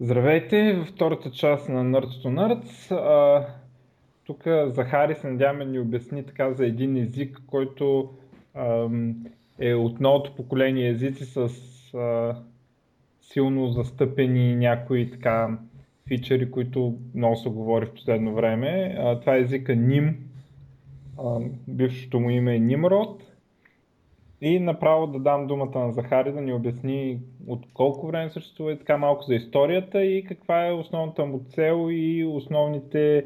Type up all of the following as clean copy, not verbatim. Здравейте, във втората част на Nerds to Nerds. Тук Захари се надяваме ни обясни така за един език, който е от новото поколение езици с силно застъпени някои така фичери, които много се говори в последно време. Това е езика NIM, бившото му име е Nimrod. И направо да дам думата на Захари да ни обясни от колко време съществува и така малко за историята и каква е основната му цел и основните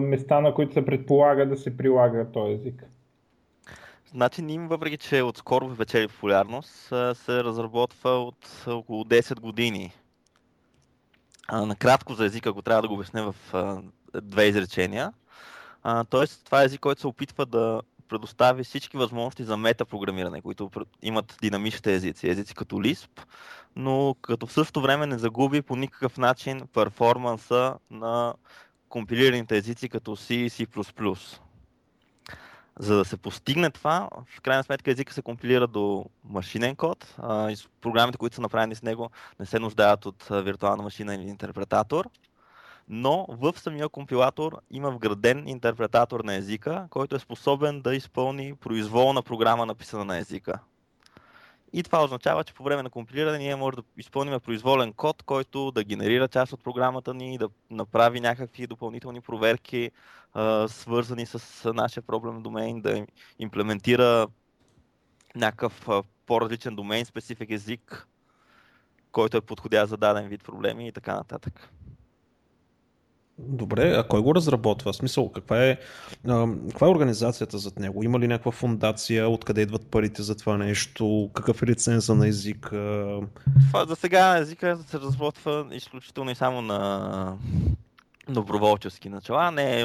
места, на които се предполага да се прилага този език. Значи NIM, въпреки че отскоро вече популярност, се разработва от около 10 години. Накратко за езика, ако трябва да го обясня в две изречения. Тоест, това е език, който се опитва да предостави всички възможности за метапрограмиране, които имат динамичните езици като Lisp, но като в същото време не загуби по никакъв начин перформанса на компилираните езици като C и C++. За да се постигне това, в крайна сметка езика се компилира до машинен код. Програмите, които са направени с него, не се нуждаят от виртуална машина или интерпретатор. Но в самия компилатор има вграден интерпретатор на езика, който е способен да изпълни произволна програма, написана на езика. И това означава, че по време на компилиране ние може да изпълним произволен код, който да генерира част от програмата ни, да направи някакви допълнителни проверки, свързани с нашия проблем домейн, да имплементира някакъв по-различен домейн, специфик език, който е подходящ за даден вид проблеми и така нататък. Добре, а кой го разработва? В смисъл, каква е организацията зад него? Има ли някаква фондация? Откъде идват парите за това нещо? Какъв е лиценза на език? За сега езика се разработва изключително и само на доброволчески начала.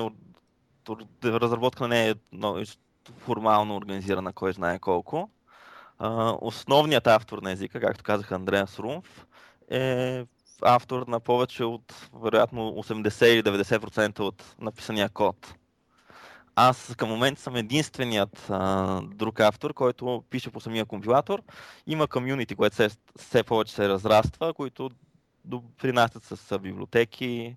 Разработка не е формално организирана, кой знае колко. Основният автор на езика, както казах, Андреас Румф, е автор на повече от, вероятно, 80 или 90% от написания код. Аз към момента съм единственият друг автор, който пише по самия компилатор. Има комьюнити, което все повече се разраства, които принасят с библиотеки,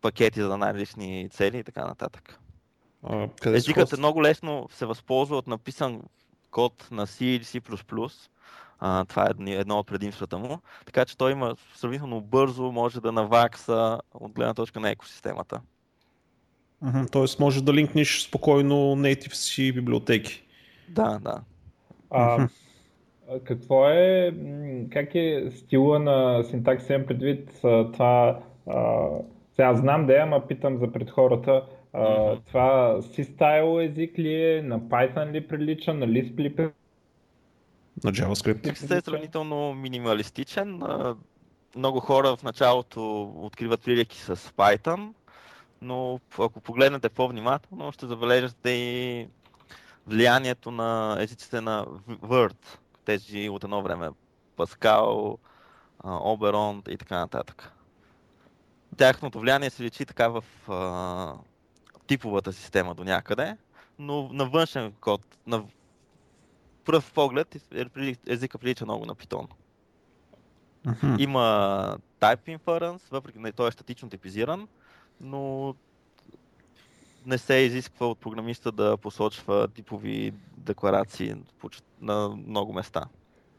пакети за най-различни цели и така нататък. Езикът много лесно се възползва от написан код на C или C++. Това е едно от предимствата му, така че той има сравнително бързо, може да навакса от гледна точка на екосистемата. Тоест може да линкнеш спокойно native си библиотеки. Да. Какво е, как е стила на синтаксен предвид това, сега знам да е, ама питам за пред хората. Това C-style език ли е, на Python ли прилича, на Lisp ли прилича? На JavaScript. Е сравнително минималистичен. Много хора в началото откриват прилики с Python, но ако погледнете по-внимателно, ще забележате и влиянието на езиците на Word, тези от едно време Pascal, Oberon и така нататък. Тяхното влияние се личи така в типовата система до някъде, но на външен код, на пръв поглед езика прилича много на Python. Има type inference, въпреки не той е статично типизиран, но не се изисква от програмиста да посочва типови декларации на много места.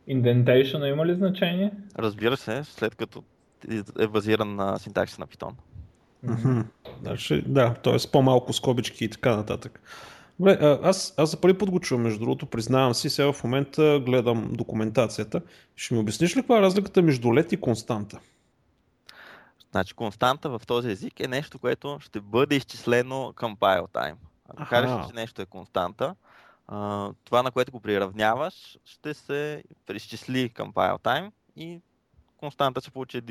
Индентейшън има ли значение? Разбира се, след като е базиран на синтаксиса на Python. Да, т.е. по-малко скобички и така нататък. Добре, аз за първи път го чувам, между другото, признавам си, сега в момента гледам документацията. Ще ми обясниш ли каква е разликата между лет и константа? Значи константа в този език е нещо, което ще бъде изчислено compile time. Ако кажеш, че нещо е константа, това, на което го приравняваш, ще се преизчисли compile time и константа ще получи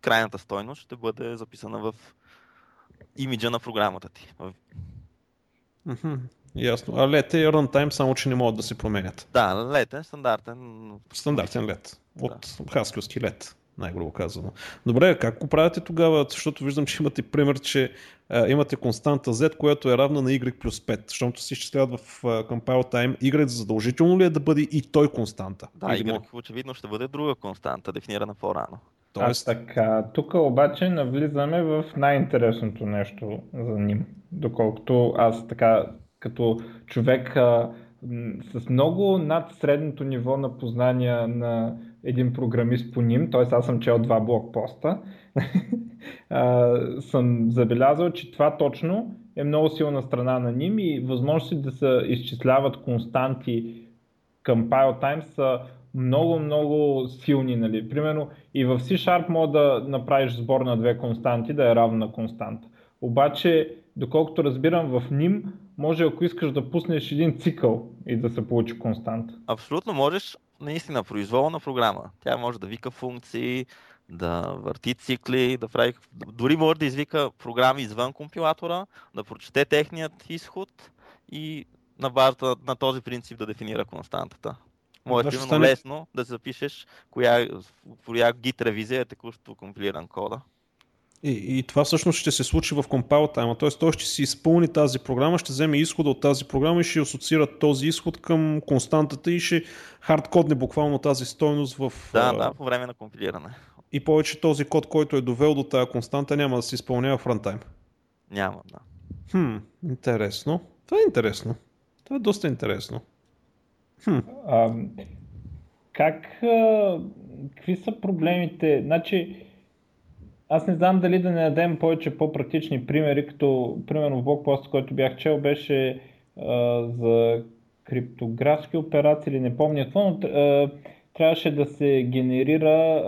крайната стойност, ще бъде записана в имиджа на програмата ти. Ясно. А лет е runtime, само че не могат да се променят. Да, лет е стандартен. Стандартен лет. От хаскилски лет, най-грубо казано. Добре, как го правите тогава? Защото виждам, че имате пример, че имате константа Z, която е равна на Y плюс 5. Защото се изчисляват в compile time. Y задължително ли е да бъде и той константа? Да, Y очевидно ще бъде друга константа, дефинирана по-рано. Тоест... А така, тук обаче навлизаме в най-интересното нещо за ним. Доколкото аз така, като човек с много над средното ниво на познания на един програмист по ним, т.е. аз съм чел 2 блокпоста, съм забелязал, че това точно е много силна страна на ним и възможности да се изчисляват константи към PyleTime са много силни. Нали? Примерно и в C# може да направиш сбор на 2 константи да е равно на константа. Обаче, доколкото разбирам, в NIM може, ако искаш да пуснеш един цикъл и да се получи константа. Абсолютно можеш, наистина, произволна програма. Тя може да вика функции, да върти цикли, да прави... Дори може да извика програми извън компилатора, да прочете техният изход и на базата на този принцип да дефинира константата. Може лесно да запишеш коя git ревизия е текущо компилиран кода. И това всъщност ще се случи в compile time, т.е. той ще си изпълни тази програма, ще вземе изхода от тази програма и ще асоциира този изход към константата и ще хардкодне буквално тази стойност в... Да, по време на компилиране. И повече този код, който е довел до тази константа, няма да се изпълнява в runtime. Няма, да. Интересно. Това е интересно. Това е доста интересно. Какви са проблемите? Значи, аз не знам дали да не дадем повече по-практични примери, като примерно в блокпост, който бях чел, беше за криптографски операции или не помня това, но трябваше да се генерира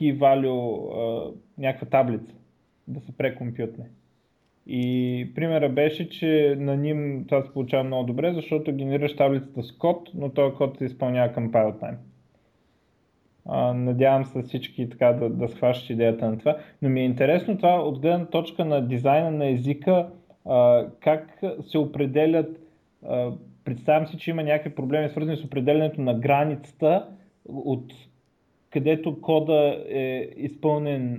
key value, някаква таблица, да се прекомпютне. И примера беше, че на NIM това се получава много добре, защото генерираш таблицата с код, но този код се изпълнява към PyleTime. Надявам се всички така да схващат идеята на това. Но ми е интересно това от гледна точка на дизайна на езика, как се определят, представям си, че има някакви проблеми свързани с определенето на границата, от където кода е изпълнен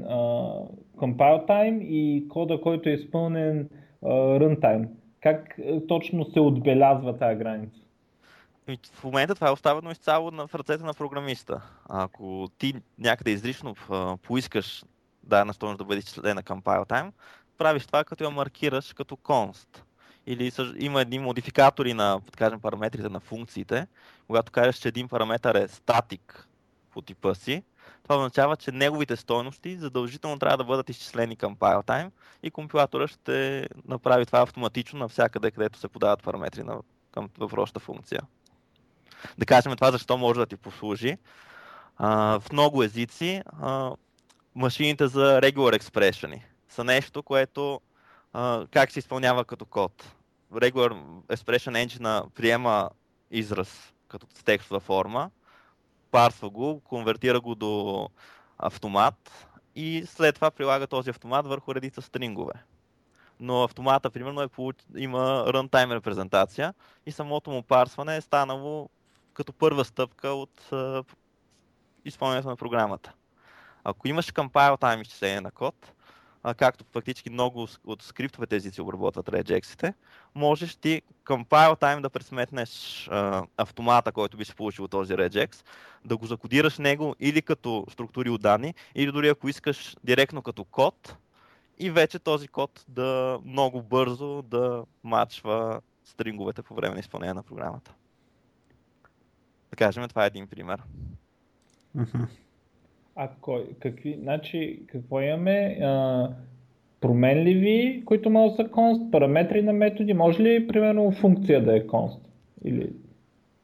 compile time и кода, който е изпълнен runtime. Как точно се отбелязва тази граница? В момента това е оставено изцяло в ръцете на програмиста. Ако ти някъде изрично поискаш дадена стойност да бъде изчислена към PyleTime, правиш това като я маркираш като const. Или има едни модификатори на, да кажем, параметрите на функциите. Когато кажеш, че един параметър е статик по типа си, това означава, че неговите стойности задължително трябва да бъдат изчислени към PyleTime и компилатора ще направи това автоматично навсякъде, където се подават параметри към въпросната функция. Да кажем това защо може да ти послужи. В много езици машините за regular expression са нещо, което как се изпълнява като код. Regular expression engine приема израз като текстова форма, парсва го, конвертира го до автомат и след това прилага този автомат върху редица стрингове. Но автомата, примерно, има runtime репрезентация и самото му парсване е станало като първа стъпка от изпълнението на програмата. Ако имаш compile-time изчисление на код, както фактически много от скриптовете езици обработват реджексите, можеш ти compile-time да пресметнеш автомата, който би си получил този реджекс, да го закодираш него или като структури от данни, или дори ако искаш директно като код, и вече този код да много бързо да мачва стринговете по време на изпълнение на програмата. Да кажем, това е един пример. Какво имаме? Променливи, които може да са const, параметри на методи, може ли примерно функция да е const? Или...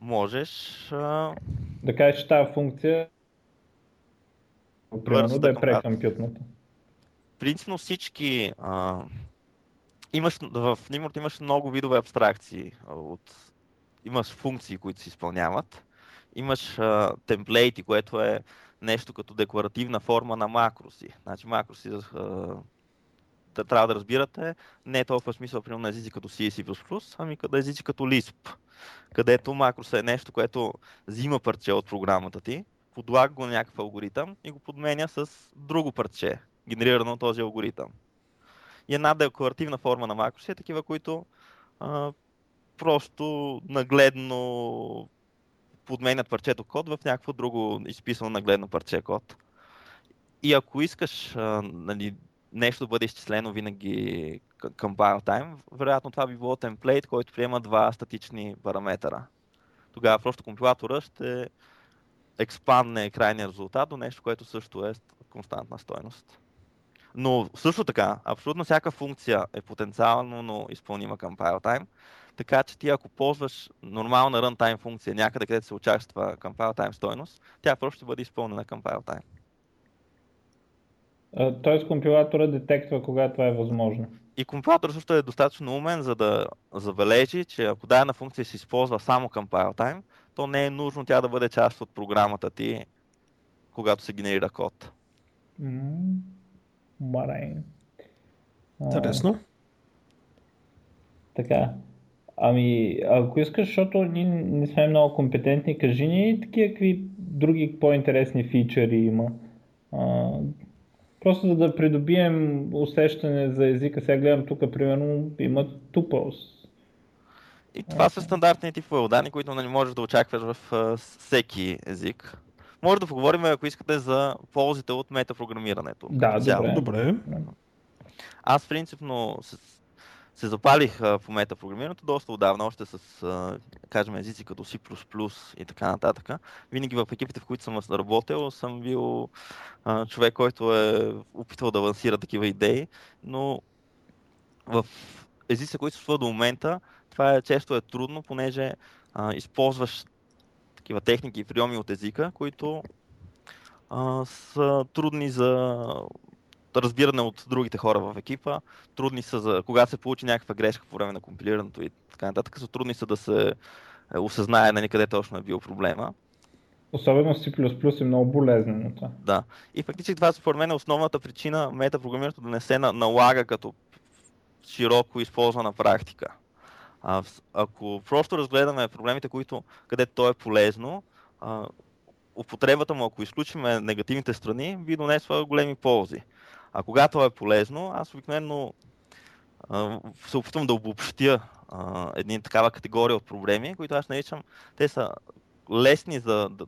Можеш. Да кажеш, че тази функция примерно, да е прекомпютната. Принципно всички, в NIM имаш много видове абстракции, имаш функции, които се изпълняват, имаш темплейти, което е нещо като декларативна форма на макроси. Значи макроси трябва да разбирате, не е толкова смисъл примерно на езици като C и C++, ами на езици като Lisp, където макроса е нещо, което взима парче от програмата ти, подлага го на някакъв алгоритъм и го подменя с друго парче, генерирано от този алгоритъм. И една декларативна форма на макроси е такива, които просто нагледно подменят парчето код в някакво друго изписано нагледно парче код. И ако искаш нали, нещо да бъде изчислено винаги към BioTime, вероятно това би било темплейт, който приема два статични параметъра. Тогава просто компилатора ще експандне крайния резултат до нещо, което също е константна стойност. Но също така, абсолютно всяка функция е потенциално но изпълнима към PileTime, така че ти ако ползваш нормална runtime функция някъде, където се участва към PileTime стойност, тя просто ще бъде изпълнена към PileTime. Тоест компилатора детектва кога това е възможно. И компилатор също е достатъчно умен, за да забележи, че ако дадена функция се използва само към PileTime, то не е нужно тя да бъде част от програмата ти, когато се генерира код. Марайн. Интересно. Така. Ами, ако искаш, защото ние не сме много компетентни, кажи ни такива какви други по-интересни фичъри има. Просто за да придобием усещане за езика. Сега гледам тук, примерно, има tuples. И това са стандартни типове данни, които не можеш да очакваш във всеки език. Може да поговорим, ако искате, за ползите от метапрограмирането. Да, добре. Аз принципно се запалих по метапрограмирането доста отдавна, още с, кажем, езици като C++ и така нататък. Винаги в екипите, в които съм работил, съм бил човек, който е опитвал да авансира такива идеи, но в езици, които се случват до момента, това често е трудно, понеже използваш такива техники и приеми от езика, които са трудни за разбиране от другите хора в екипа, трудни са за когато се получи някаква грешка по време на компилирането и така нататък, са трудни са да се осъзнае нали, къде точно е бил проблема. Особено C++ е много болезнено това. Да. И фактически това според мен е основната причина метапрограмирането да не се налага като широко използвана практика. Ако просто разгледаме проблемите, където то е полезно, употребата му, ако изключиме негативните страни, би донесла големи ползи. А когато е полезно, аз обикновено се опитвам да обобщя една такава категория от проблеми, които аз наричам, те са лесни за да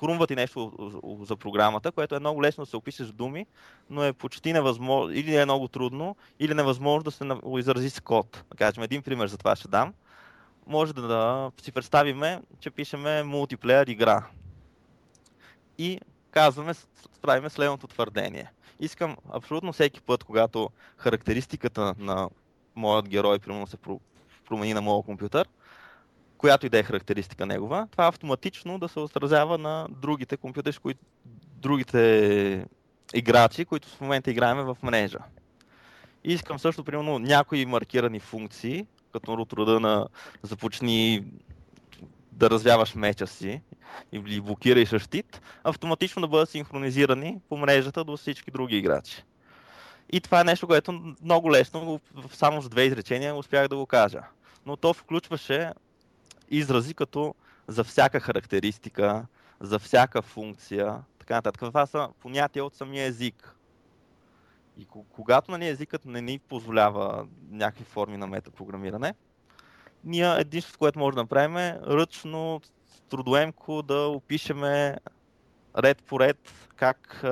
хрумват и нещо за програмата, което е много лесно да се опишеш в думи, но е почти невъзможно, или е много трудно, или невъзможно да се изрази с код. Да кажем, един пример за това ще дам. Може да си представиме, че пишеме мултиплеер игра. И казваме, правиме следното твърдение. Искам абсолютно всеки път, когато характеристиката на моят герой, примерно се промени на моят компютър, която и да е характеристика негова, това автоматично да се отразява на другите компютъри, другите играчи, които в момента играем в мрежа. Искам също, примерно, някои маркирани функции, като от рода на започни да развяваш меча си или блокирай щит, автоматично да бъдат синхронизирани по мрежата до всички други играчи. И това е нещо, което много лесно, само с две изречения успях да го кажа. Но то включваше изрази като за всяка характеристика, за всяка функция, така нататък. Това са понятия от самия език. И когато на езикът не ни позволява някакви форми на метапрограмиране, ние единството, което може да направим е ръчно, трудоемко да опишеме ред по ред как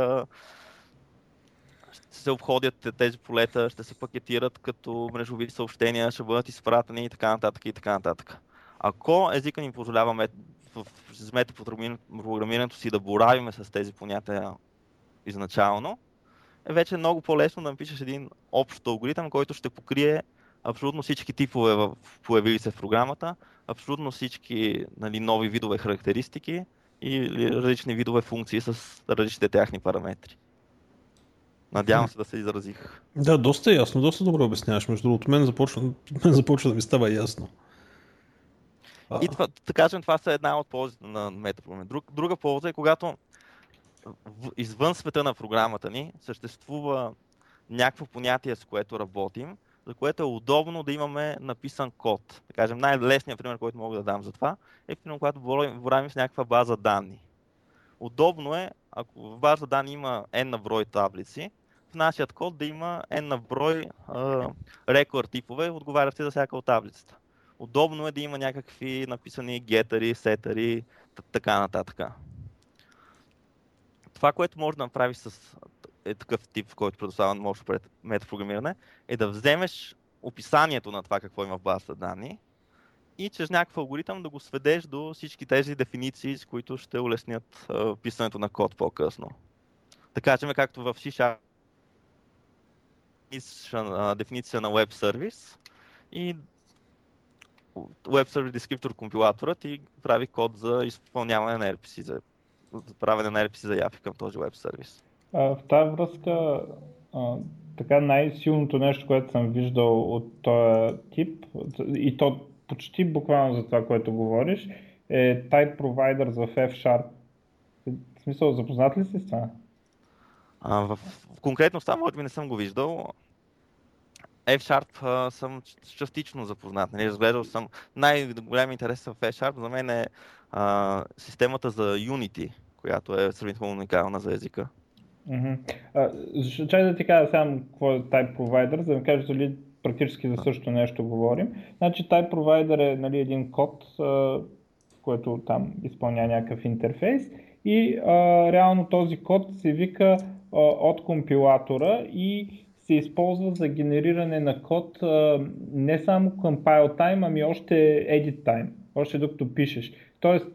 ще се обходят тези полета, ще се пакетират като мрежови съобщения, ще бъдат изпратени и така нататък и така нататък. Ако езика ни позволява с метапрограмирането си да боравиме с тези понятия изначално, е вече много по-лесно да напишеш един общ алгоритъм, който ще покрие абсолютно всички типове, появили се в програмата, абсолютно всички нали, нови видове характеристики и различни видове функции с различните тяхни параметри. Надявам се да се изразих. Да, доста ясно, доста добре обясняваш. Между другото, мен започва да ми става ясно. И това, да кажем, това са една от ползите на метапрограмиране. Друга полза е, когато извън света на програмата ни съществува някакво понятие, с което работим, за което е удобно да имаме написан код. Да кажем, най-лесният пример, който мога да дам за това, е примерно, когато боравим с някаква база данни. Удобно е, ако в база данни има n на брой таблици, в нашия код да има n на брой record типове, отговарящи за всяка от таблицата. Удобно е да има някакви написани гетъри, сетъри, така нататък. Това, което може да направиш с е такъв тип, в който предоставя мощно пред метапрограмиране, е да вземеш описанието на това какво има в базата данни и чрез някакъв алгоритъм да го сведеш до всички тези дефиниции, с които ще улеснят писането на код по-късно. Да кажем, както в C# дефиниция на Web Service и Web Service Descriptor компилаторът и прави код за изпълняване на RPC, за правене на RPC заявки към този Web Service. В тази връзка така най-силното нещо, което съм виждал от този тип, и то почти буквално за това, което говориш, е Type Providers в F-Sharp. В смисъл, запознат ли си с това? Конкретно в това, може би не съм го виждал. F-Sharp съм частично запознат. Нали? Разглеждал съм. Най-голям интерес в F-Sharp за мен е системата за Unity, която е сравнително уникална за езика. Чай да ти кажа само какво е Type Provider, за да ми кажеш дали практически за същото нещо говорим. Значи Type Provider е, нали, един код, който там изпълня някакъв интерфейс и реално този код се вика от компилатора и се използва за генериране на код не само compile time, ами още edit time, още докато пишеш. Тоест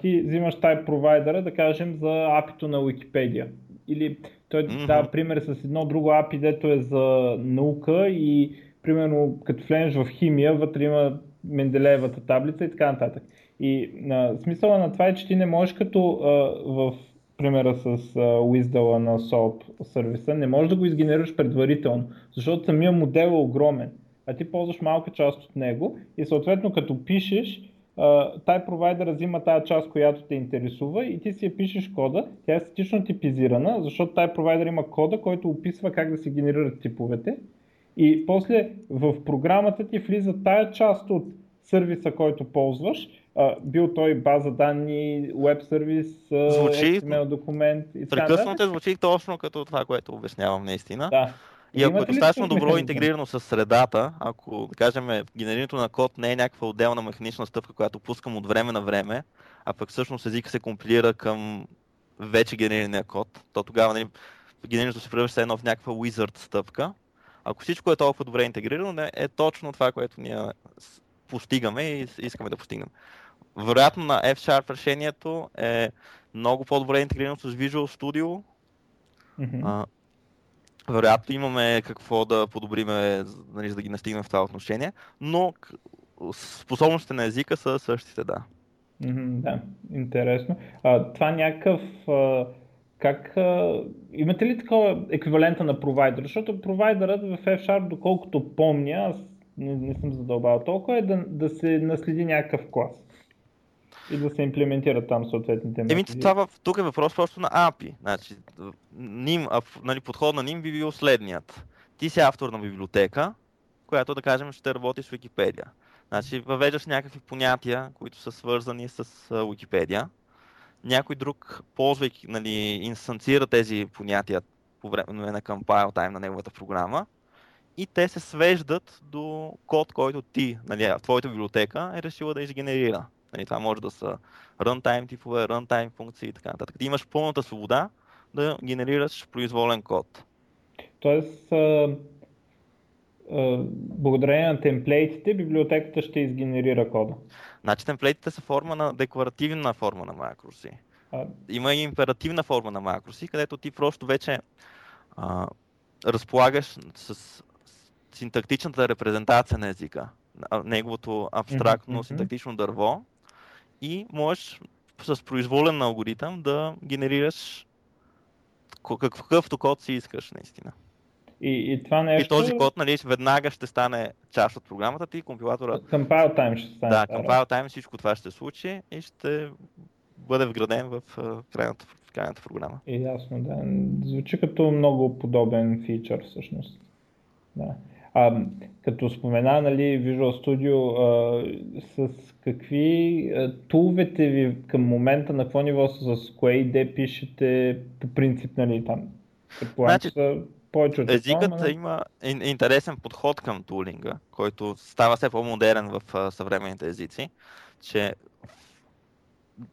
ти взимаш Type Provider, да кажем, за API-то на Wikipedia. Или той дава пример с едно друго API, дето е за наука и примерно като влезеш в химия, вътре има Менделеевата таблица и така нататък. И смисъла на това е, че ти не можеш като в примера с WSDL на SOAP сервиса, не можеш да го изгенерираш предварително, защото самия модел е огромен, а ти ползваш малка част от него и съответно като пишеш, Type Provider взима тази част, която те интересува и ти си я пишеш кода, тя е статично типизирана, защото Type Provider има кода, който описва как да се генерират типовете и после в програмата ти влиза тая част от сервиса, който ползваш, бил той база данни, веб сервис, HTML документ и така. Прекъснато те звучи точно като това, което обяснявам наистина. Да. И ако е достатъчно добро интегрирано с средата, ако, да кажем, генерирането на код не е някаква отделна механична стъпка, която пускам от време на време, а пък всъщност езика се компилира към вече генерирания код, то тогава, нали, генерирането се превръща едно в някаква wizard стъпка. Ако всичко е толкова добре интегрирано, е точно това, което ние постигаме и искаме да постигнем. Вероятно на F-Sharp решението е много по-добре интегрирано с Visual Studio. Вероятно имаме какво да подобриме, нали, за да ги настигнем в това отношение, но способностите на езика са същите, да. Да, интересно. Това някакъв... имате ли такова еквивалента на провайдер? Защото провайдерът в F-Sharp, доколкото помня, аз не съм задълбал толкова, е да се наследи някакъв клас и да се имплементират там съответните методи. Тук е въпрос просто на API. Значи, нали, подход на NIM би бил следният. Ти си автор на библиотека, която, да кажем, ще работи с Wikipedia. Значи, въвеждаш някакви понятия, които са свързани с Wikipedia. Някой друг, ползвайки, нали, инстанцира тези понятия по време на compile time на неговата програма и те се свеждат до код, който ти, нали, твоята библиотека е решила да изгенерира. Това може да са runtime типове, runtime функции и така нататък. Ти имаш пълната свобода да генерираш произволен код. Тоест, благодарение на темплейтите, библиотеката ще изгенерира кода. Значи темплейтите са форма на декларативна форма на макроси. Има и императивна форма на макроси, където ти просто вече разполагаш с синтактичната репрезентация на езика, неговото абстрактно синтактично дърво и можеш с произволен алгоритъм да генерираш какъвто код си искаш наистина. И това нещо... и този код, нали, веднага ще стане част от програмата ти, компилатора... Compile time ще стане. Да, compile time, всичко това ще се случи и ще бъде вграден в крайната програма. И ясно, да. Звучи като много подобен фичър всъщност. Да. Като спомена, нали, Visual Studio, с какви туловете ви към момента, на какво ниво са, с кое иде пишете по принцип, нали, там? Значи, езикът има интересен подход към тулинга, който става все по-модерен в съвременните езици, че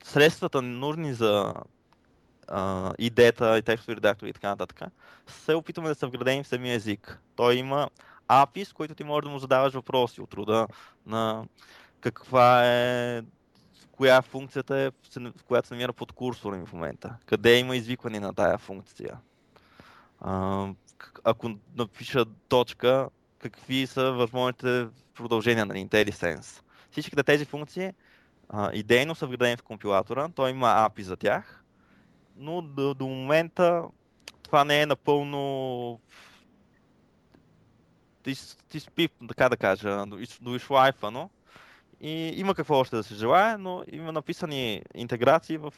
средствата нужни за идеята, и текстови редактори и така нататък, се опитваме да са вградени в самия език. Той има API, с които ти можеш да му задаваш въпроси от рода на каква е, коя функцията е, в която се намира под курсора ми в момента. Къде има извикване на тая функция? Ако напиша точка, какви са възможните продължения на IntelliSense. Всичките тези функции идейно са вградени в компилатора, той има API за тях, но до момента това не е напълно изпип, така да кажа, доишлайфано. И има какво още да се желае, но има написани интеграции в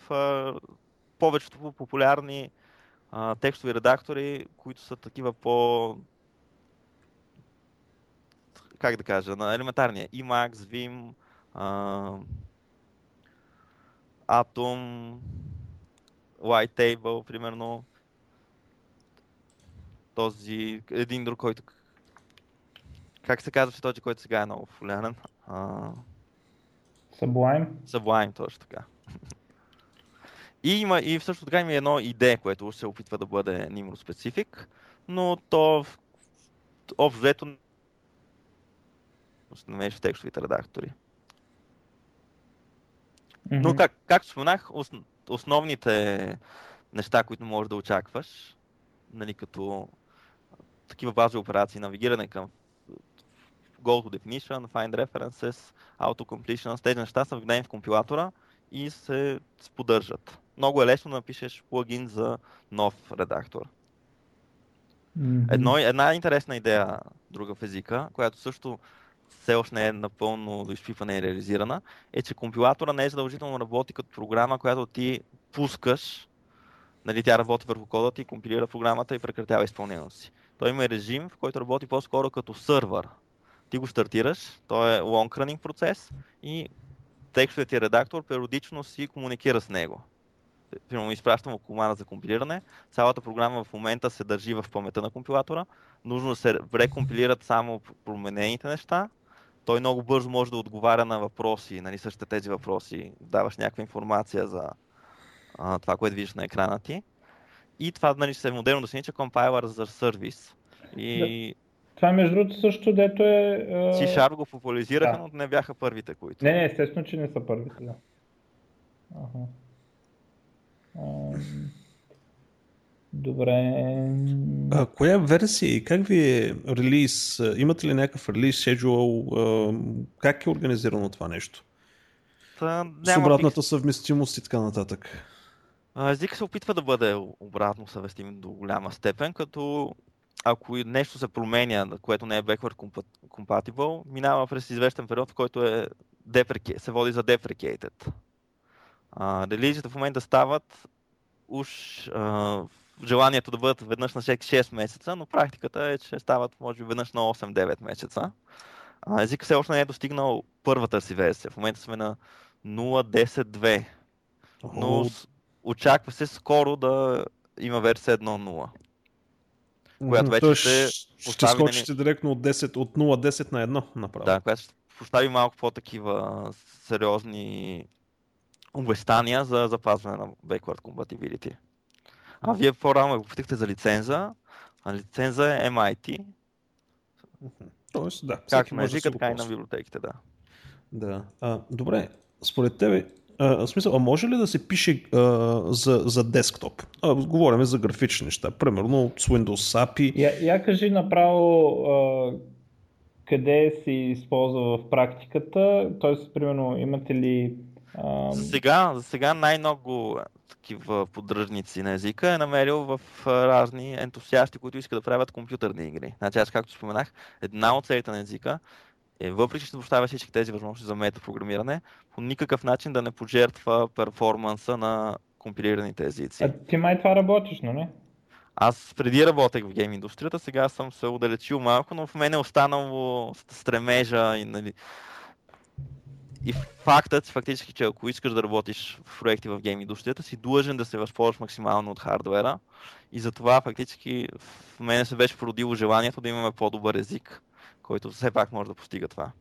повечето популярни текстови редактори, които са такива по... как да кажа, на елементарния. Emacs, Vim, Atom, Whitetable, примерно. Този, един друг, който... как се казва, че този, който сега е много популярен? Sublime? Sublime, точно така. И също така има едно IDE, което се опитва да бъде Nimrod-specific, но то общо се намери в текстовите редактори. Mm-hmm. Но както споменах, основните неща, които можеш да очакваш, нали, като такива базови операции, навигиране към Go to Definition, Find References, Auto-Completion, тези неща са вградени в компилатора и се поддържат. Много е лесно да напишеш плагин за нов редактор. Mm-hmm. Една интересна идея, друга в езика, която също все още не е напълно доизпипана и реализирана, е, че компилатора не е задължително работи като програма, която ти пускаш, нали, тя работи върху кода ти, компилира програмата и прекратява изпълнението си. Той има режим, в който работи по-скоро като сървър. Ти го стартираш, то е long running процес и текстовият ти редактор периодично си комуникира с него. Примерно изпращам му команда за компилиране, цялата програма в момента се държи в паметта на компилатора, нужно да се рекомпилират само променените неща, той много бързо може да отговаря на въпроси, нали, същите тези въпроси, даваш някаква информация за това, което виждаш на екрана ти. И това, нали, се модерно да се нарича Compiler as a Service. И... това между другото също, дето е... C# го популяризираха, да, но не бяха първите, които... Не, естествено, че не са първите, да. Аха. Добре... коя версия, как ви е релиз? Имате ли някакъв релиз, schedule? Как е организирано това нещо? С обратната съвместимост и така нататък. Език се опитва да бъде обратно съвместим до голяма степен, като ако нещо се променя, което не е backward compatible, минава през известен период, в който е се води за deprecated. Релизите в момента стават уж желанието да бъдат веднъж на всеки 6 месеца, но практиката е, че стават може би веднъж на 8-9 месеца. Езикът все още не е достигнал първата си версия. В момента сме на 0.10.2, но очаква се скоро да има версия 1.0. Която вече ще скочите директно от 0.10 на 1 направо. Да, която ще постави малко по-такива сериозни обещания за запазване на backward compatibility. А вие по-рано ме попитахте за лиценза. Лиценза е MIT. Тоест, да. Както на езика, така и на библиотеките, да. Да. Добре, според тебе, а може ли да се пише за десктоп? Говорим за графични неща, примерно с Windows API. Я кажи направо къде се използва в практиката, т.е. примерно имате ли... За сега най-много такива поддръжници на езика е намерил в разни ентусиасти, които искат да правят компютърни игри. Значи аз, както споменах, една от целите на езика е, въпреки че поставя всички тези възможности за метапрограмиране, по никакъв начин да не пожертва перформанса на компилираните езици. А ти май това работиш, но не? Аз преди работех в гейм индустрията, сега съм се удалечил малко, но в мен е останало стремежа и, нали, и фактът, фактически, че ако искаш да работиш в проекти в гейм индустрията, си длъжен да се възползваш максимално от хардуера. И затова фактически в мене се беше породило желанието да имаме по-добър език, който все пак може да постига това.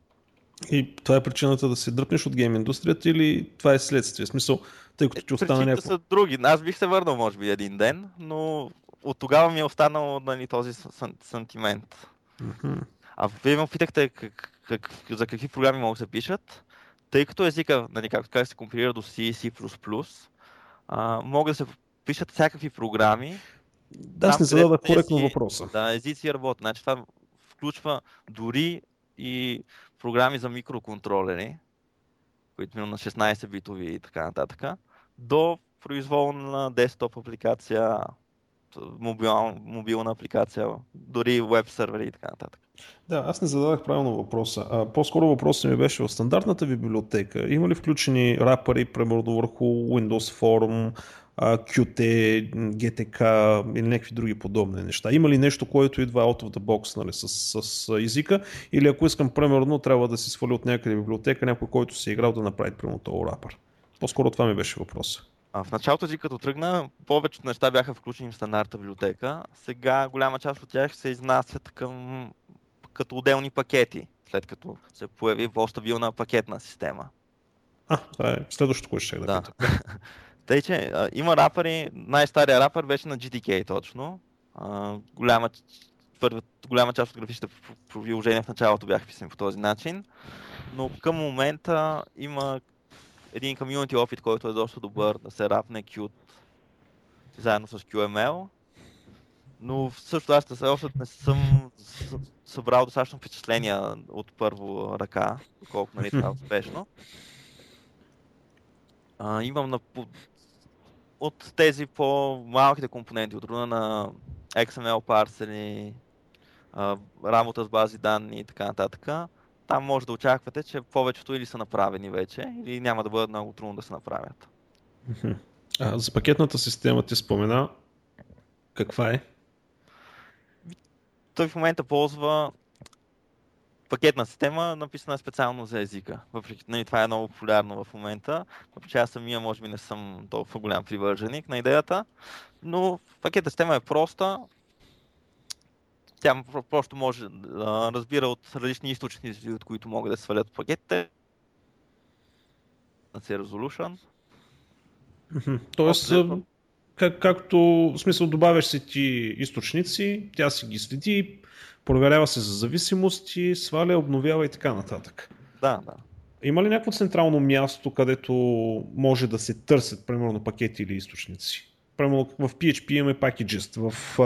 И това е причината да се дръпнеш от гейм индустрията или това е следствие? В смисъл, тъй като остана някакво. Са други. Аз бих се върнал, може би, един ден, но от тогава ми е останал, нали, този сантимент. Mm-hmm. А вие ме питахте за какви програми могат да се пишат, тъй като езика, нали, както казах, се компилира до C и C++, могат да се пишат всякакви програми. Да, аз не зададах коректно въпроса. Да, езици и работа. Значи това включва дори и програми за микроконтролери, които на 16 битови и така нататък, до произволна десктоп апликация, мобилна апликация, дори веб сервери и така нататък. Да, аз не зададах правилно въпроса. По-скоро въпросът ми беше в стандартната ви библиотека. Има ли включени рапъри, примерно върху Windows Form, Qt, GTK или някакви други подобни неща? Има ли нещо, което идва out of the box, нали, с езика? Или ако искам, примерно, трябва да си свали от някъде библиотека, някой, който си е играл, да направи примерно този рапър? По-скоро това ми беше въпроса. В началото си, като тръгна, повечето неща бяха включени в стандартната библиотека. Сега голяма част от тях се изнасят като отделни пакети, след като се появи по-стабилна пакетна система. Това е следващото, което ще да питам. Тъй, че има рапъри, най-стария рапър беше на GTK точно. Голяма част от графичните приложения в началото бяха писани по този начин, но към момента има един комьюнити опит, който е доста добър да се рапне Qt заедно с QML, но също аз не съм събрал достатъчно впечатления от първо ръка, колко, нали, това е успешно. Имам от тези по-малките компоненти, от рода на XML парсери, работа с бази данни и така нататък. Там може да очаквате, че повечето или са направени вече, или няма да бъдат много трудно да се направят. За пакетната система ти спомена, каква е? Той в момента ползва пакетна система, написана специално за езика. Въпреки, нали, това е много популярно в момента, въпреки аз самия може би не съм толкова голям привърженик на идеята, но пакетна система е проста. Тя просто може да разбира от различни източници, от които могат да свалят пакетите. На C Resolution. Тоест, както, в смисъл, добавяш си ти източници, тя си ги следи, проверява се за зависимости, сваля, обновява и така нататък. Да. Има ли някакво централно място, където може да се търсят, примерно, пакети или източници? Примерно в PHP имаме Packagist, в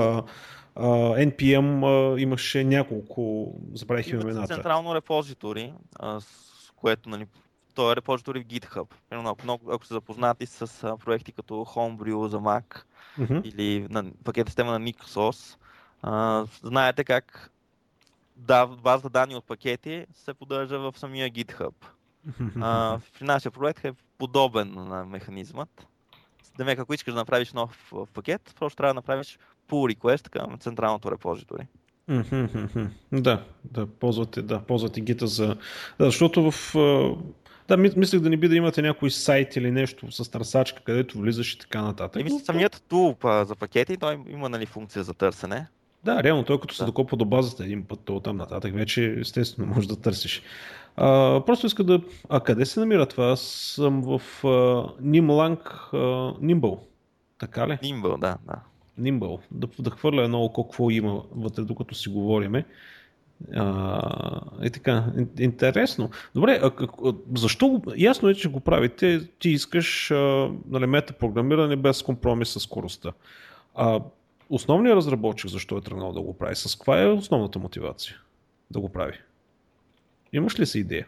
NPM имаше няколко, забравих имената. Централно репозитори, с което, нали, той е репозитори в GitHub. Примерно, ако са запознати с проекти като Homebrew за Mac или пакет система на Nixos, знаете как базата данни от пакети се поддържа в самия GitHub. При нашия проект е подобен на механизмът. Демек, ако искаш да направиш нов пакет, просто трябва да направиш pull request към централното репозитори. Да, ползвате Git-а за... Да, защото в... Да, мислех да не би да имате някой сайт или нещо с търсачка, където влизаш и така нататък. Мисля, самият тул за пакети, той има, нали, функция за търсене. Да, реално той като се докопа до базата един път, то там нататък вече естествено можеш да търсиш. Просто иска да... къде се намира това? Аз съм в Nimble. Така ли? Nimble, да. Nimble. Да хвърля едно око, какво има вътре, докато си говориме. Така, интересно. Добре, защо? Ясно е, че го правите. Ти искаш, нали, метапрограмиране без компромис със скоростта. Основният разработчик защо е тръгнал да го прави? С каква е основната мотивация да го прави? Имаш ли си идея?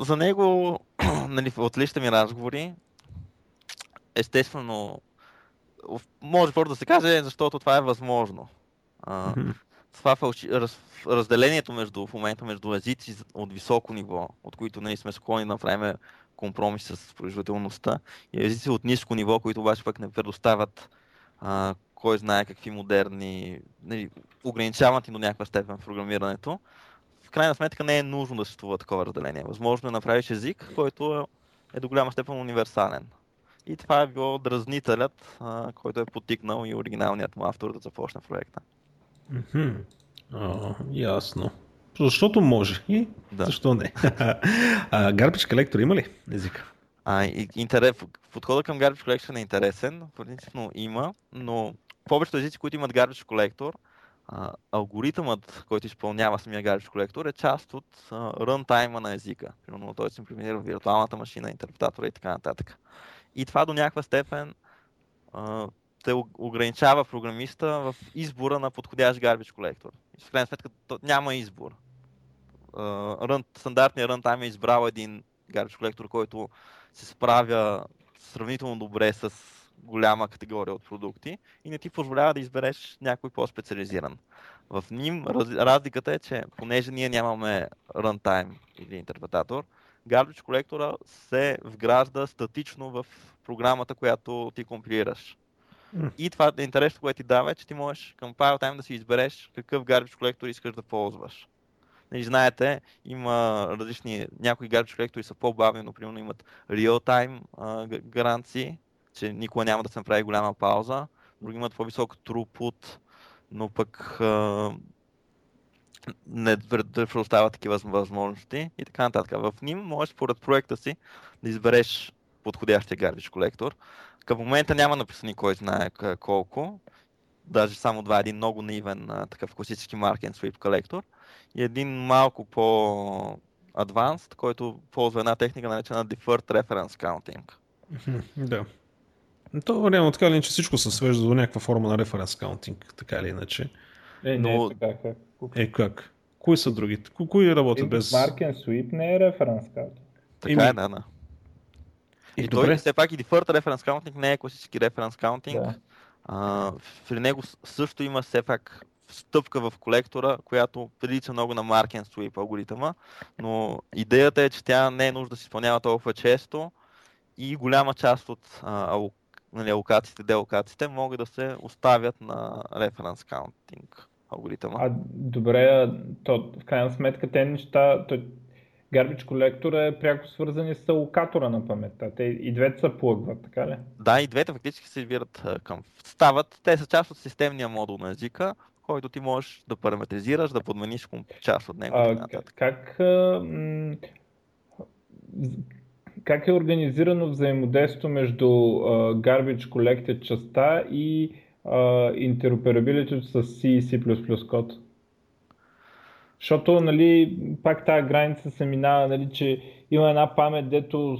За него, нали, от личните ми разговори, естествено, може просто да се каже, защото това е възможно. Това разделението между, в момента между езици от високо ниво, от които, нали, сме склонни да направим компромис с производителността, и езици от ниско ниво, които обаче пък не предоставят кой знае какви модерни, нали, ограничават и до някаква степен в програмирането. В крайна сметка не е нужно да съществува такова разделение. Възможно е да направиш език, който е до голяма степен универсален. И това е било дразнителят, който е потикнал и оригиналният му автор да започне проекта. Ясно. Защото може. Защо не? Garbage collector има ли език? Подходът към Garbage Collection е интересен, принципно има, но повечето езици, които имат Garbage Collector, алгоритъмът, който изпълнява самия Garbage Collector, е част от рънтайма на езика. Примерно той се имплементира в виртуалната машина, интерпретатора и така нататък. И това до някаква степен те ограничава програмиста в избора на подходящ Garbage Collector. И в крайна сметка няма избор. Стандартният рънтайм е избрал един Garbage Collector, който се справя сравнително добре с голяма категория от продукти и не ти позволява да избереш някой по-специализиран. В ним разликата е, че понеже ние нямаме рънтайм или интерпретатор, Garbage Collector се вгражда статично в програмата, която ти компилираш. И това е интересно, което ти дава, е, че ти можеш към compile time да си избереш какъв Garbage Collector искаш да ползваш. Нали, знаете, има различни, някои Garbage Collector са по-бавни, но примерно имат real-time гаранции, че никога няма да се направи голяма пауза. Други имат по-висок throughput, но пък не предоставя такива възможности и така нататък. В ним можеш според проекта си да избереш подходящия Garbage Collector. Към момента няма написани кой знае колко, даже само два, един много наивен такъв класически Mark and Sweep Collector и един малко по-advanced, който ползва една техника наречена Deferred Reference Counting. Да. То реално така ли иначе всичко се свежда до някаква форма на Reference Counting, така или иначе. Но... Как? Кои са другите? Кои работят без... Mark and Sweep не е Reference Counting. Така е, да. И той все пак и Deferred Reference Counting не е класически Reference Counting. Да. При него също има все пак стъпка в колектора, която прилича много на Mark and Sweep алгоритъма, но идеята е, че тя не е нужда да се изпълнява толкова често и голяма част от алокациите, делокациите могат да се оставят на Reference Counting алгоритъма. Добре, то в крайна сметка те неща... Garbage Collector е пряко свързани с алокатора на паметта. Те и двете се плъгват, така ли? Да, и двете фактически се избират към... Стават, те са част от системния модул на езика, който ти можеш да параметризираш, да подмениш част от него. Как е организирано взаимодействието между Garbage Collector частта и интероперабилитето с C и C++ код? Защото, нали, пак тази граница се минава, нали, че има една памет, дето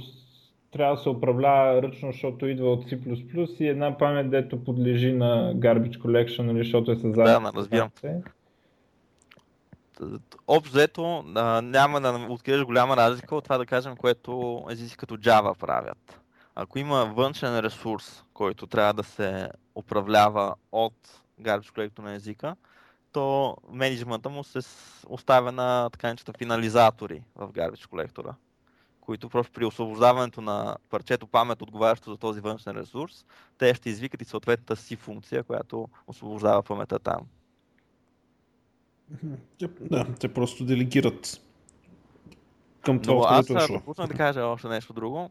трябва да се управлява ръчно, защото идва от C++, и една памет, дето подлежи на Garbage Collection, нали, защото е създадена. Да, разбирам. Общо взето няма да откриеш голяма разлика от това, да кажем, което езици като Java правят. Ако има външен ресурс, който трябва да се управлява от Garbage Collector на езика, то менеджмента му се оставя на така нечета финализатори в Garbage Collector, които просто при освобождаването на парчето памет, отговарящо за този външен ресурс, те ще извикат и съответната си функция, която освобождава паметта там. Да, те просто делегират към това, което е шло. Аз пропуснах да кажа още нещо друго.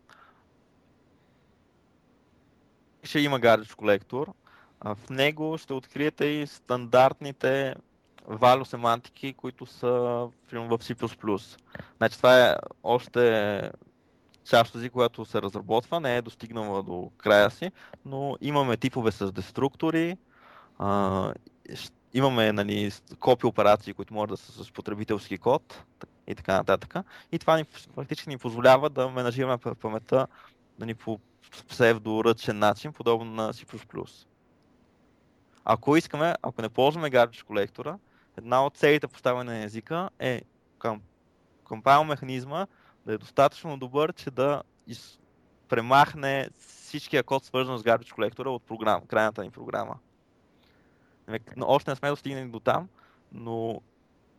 Ще има Garbage Collector. В него ще откриете и стандартните value семантики, които са в C++. Значи това е още част от език, която се разработва, не е достигнала до края си, но имаме типове с деструктори, имаме, нали, копи операции, които може да са с потребителски код и така нататък. И това фактически ни позволява да менажираме паметта, нали, по псевдоръчен начин, подобно на C++. Ако искаме, ако не ползваме Garbage Collector, една от целите поставяне на езика е компайл механизма да е достатъчно добър, че да премахне всичкия код, свързан с Garbage Collector от крайната ни програма. Още не сме достигнали до там, но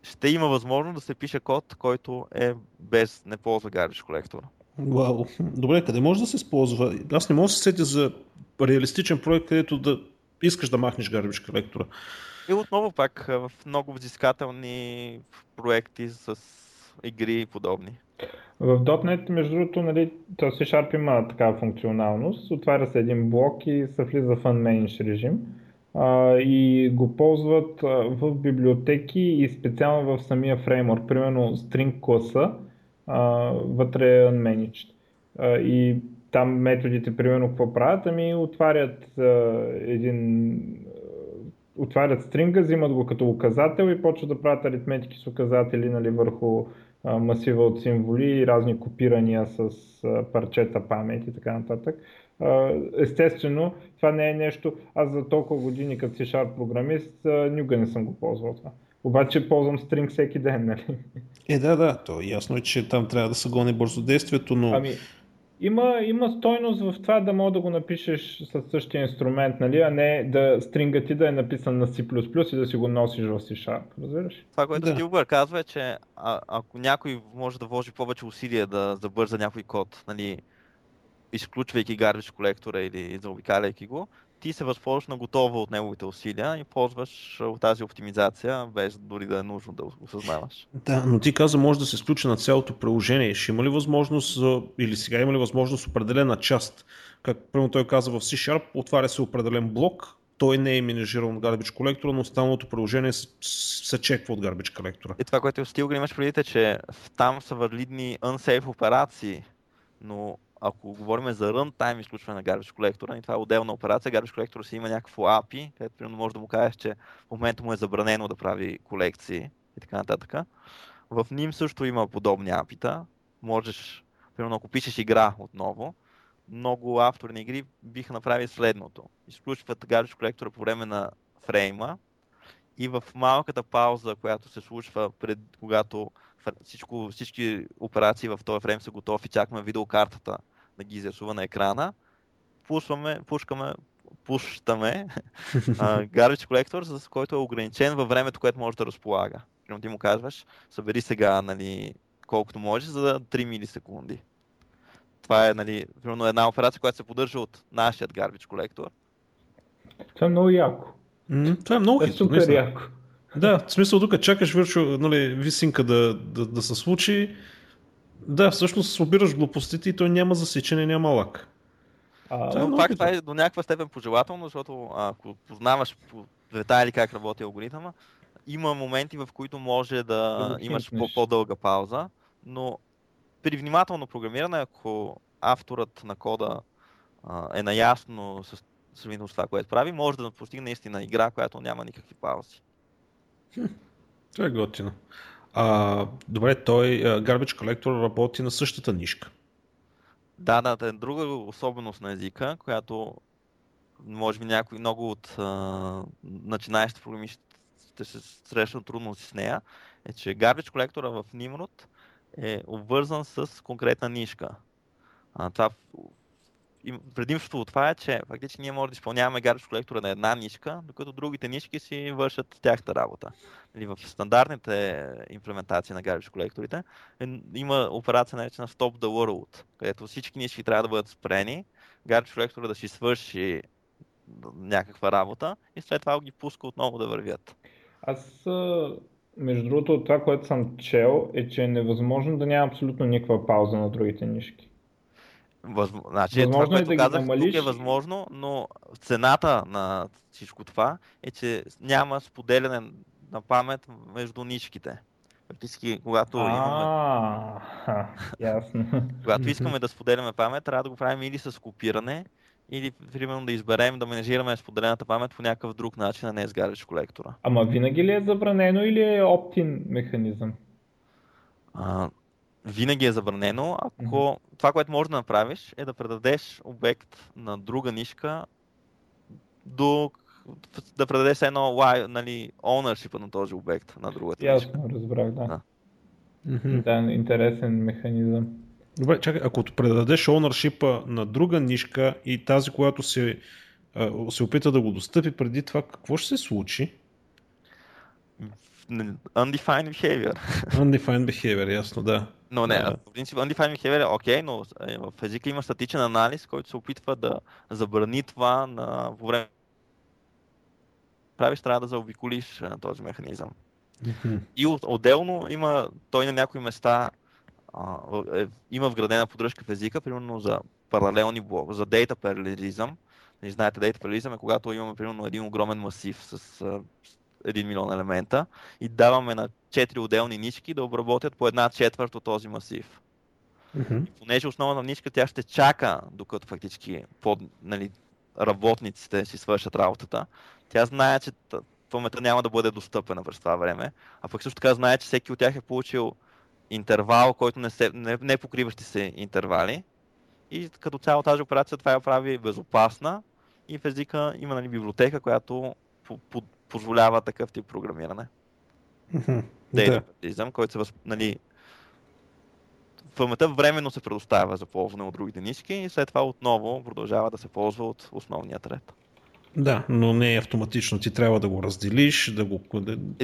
ще има възможност да се пише код, който е без, не ползва Garbage Collector. Вау, добре, къде може да се използва? Аз не мога да се сетя за реалистичен проект, където да искаш да махнеш Garbage Collector. И отново пак в много взискателни проекти с игри и подобни. В .NET, между другото, нали, C# има такава функционалност. Отваря се един блок и се влиза в unmanaged режим. И го ползват в библиотеки и специално в самия фреймворк. Примерно string класа вътре е unmanaged. И там методите, примерно, какво правят? Ами отварят отварят стринга, взимат го като указател и почват да правят аритметики с указатели, нали, върху масива от символи, разни копирания с парчета памет и така нататък. Естествено, това не е нещо, аз за толкова години като C# програмист никога не съм го ползвал това. Обаче ползвам стринг всеки ден, нали? Да, то ясно е, че там трябва да се гони бързо действието, но... Има стойност в това да мога да го напишеш със същия инструмент, нали, а не да стринга ти да е написан на C++ и да си го носиш в C#, разбираш? Това, което Дилбър казва е, че ако някой може да вложи повече усилия да забърза някой код, нали, изключвайки garbage колектора или заобикаляйки го, ти се възползваш на готово от неговите усилия и ползваш от тази оптимизация, без дори да е нужно да осъзнаваш. Да, но ти каза, може да се изключи на цялото приложение. Ще има ли възможност, или сега има ли възможност определена част? Как примерно той каза, в C#, отваря се определен блок, той не е менажиран от Garbage Collector, но останалото приложение се чеква от Garbage Collector. И това, което Стил имаш предвид, е, че там са валидни unsafe операции, но ако говорим за runtime изключване на Garbage Collector, и това е отделна операция, Garbage Collector си има някакво API, където примерно може да му кажеш, че в момента му е забранено да прави колекции и така нататък. В NIM също има подобни API-та. Можеш, примерно ако пишеш игра отново, много автори на игри биха направили следното. Изключват Garbage Collector по време на фрейма и в малката пауза, която се случва пред когато всички операции в този фрейм са готови, чакаме видеокартата да ги изрисува на екрана, пушваме Garbage Collector, с който е ограничен във времето, което може да разполага. Примерно ти му казваш, събери сега, нали, колкото можеш за 3 милисекунди. Това е, нали, примерно една операция, която се поддържа от нашия Garbage Collector. Това е много яко. Това е много хитро, не знам. Да, в смисъл тук чакаш висинка да се случи. Да, всъщност обираш глупостите и той няма засечене, няма лак. Но пак това е до някаква степен пожелателно, защото ако познаваш по детайли как работи алгоритъма, има моменти, в които може да имаш по-дълга пауза, но при внимателно програмиране, ако авторът на кода е наясно с това, което прави, може да постигне наистина игра, която няма никакви паузи. Това е готино. Добре, той Garbage Collector работи на същата нишка. Да, е друга особеност на езика, която може би някои много от начинаещи програмисти ще се срещнат трудно с нея, е, че Garbage Collector в Nimrod е обвързан с конкретна нишка. Това предимството от това е, че фактически ние можем да изпълняваме Garbage Collector на една нишка, докато другите нишки си вършат тяхната работа. В стандартните имплементации на Garbage Collector-ите има операция наречена Stop the World, където всички нишки трябва да бъдат спрени, Garbage Collector да си свърши някаква работа и след това ги пуска отново да вървят. Аз, между другото, това, което съм чел, е, че е невъзможно да няма абсолютно никаква пауза на другите нишки. Значи, възможно това, което да казах, тук е възможно, но цената на всичко това е, че няма споделяне на памет между нишките. Фактически, когато когато искаме да споделяме памет, трябва да го правим или с копиране, или примерно да изберем, да менажираме споделената памет по някакъв друг начин, а не с Garbage Collector. Ама винаги ли е забранено или е opt-in механизъм? Винаги е забранено, ако това, което можеш да направиш, е да предадеш обект на друга нишка, да предадеш едно ownership на този обект на другата нишка. Ясно, разбрах, да. Да, интересен механизъм. Добре, чакай, ако предадеш ownership на друга нишка и тази, която се опита да го достъпи преди това, какво ще се случи? Undefined behavior. Undefined behavior, ясно, да. Но не, в принцип undefined behavior е окей, но в езика има статичен анализ, който се опитва да забрани това по време. Правиш, трябва да заобиколиш този механизъм. И отделно има, той на някои места има вградена поддръжка в езика, примерно за паралелни блокове, за data parallelism. Не знаете, data parallelism е когато имаме примерно един огромен масив с 1 милион елемента и даваме на 4 отделни нишки да обработят по една четвърт от този масив. И понеже основната нишка тя ще чака, докато фактически работниците си свършат работата, тя знае, че паметта няма да бъде достъпена през това време, а пък също така знае, че всеки от тях е получил интервал, който не покриващи се интервали. И като цяло тази операция това я прави безопасна и в езика има библиотека, която позволява такъв тип програмиране. Дейтерпетизъм, който се паметта временно се предоставя за ползване от другите нишки и след това отново продължава да се ползва от основният ред. Да, но не е автоматично. Ти трябва да го разделиш, да го...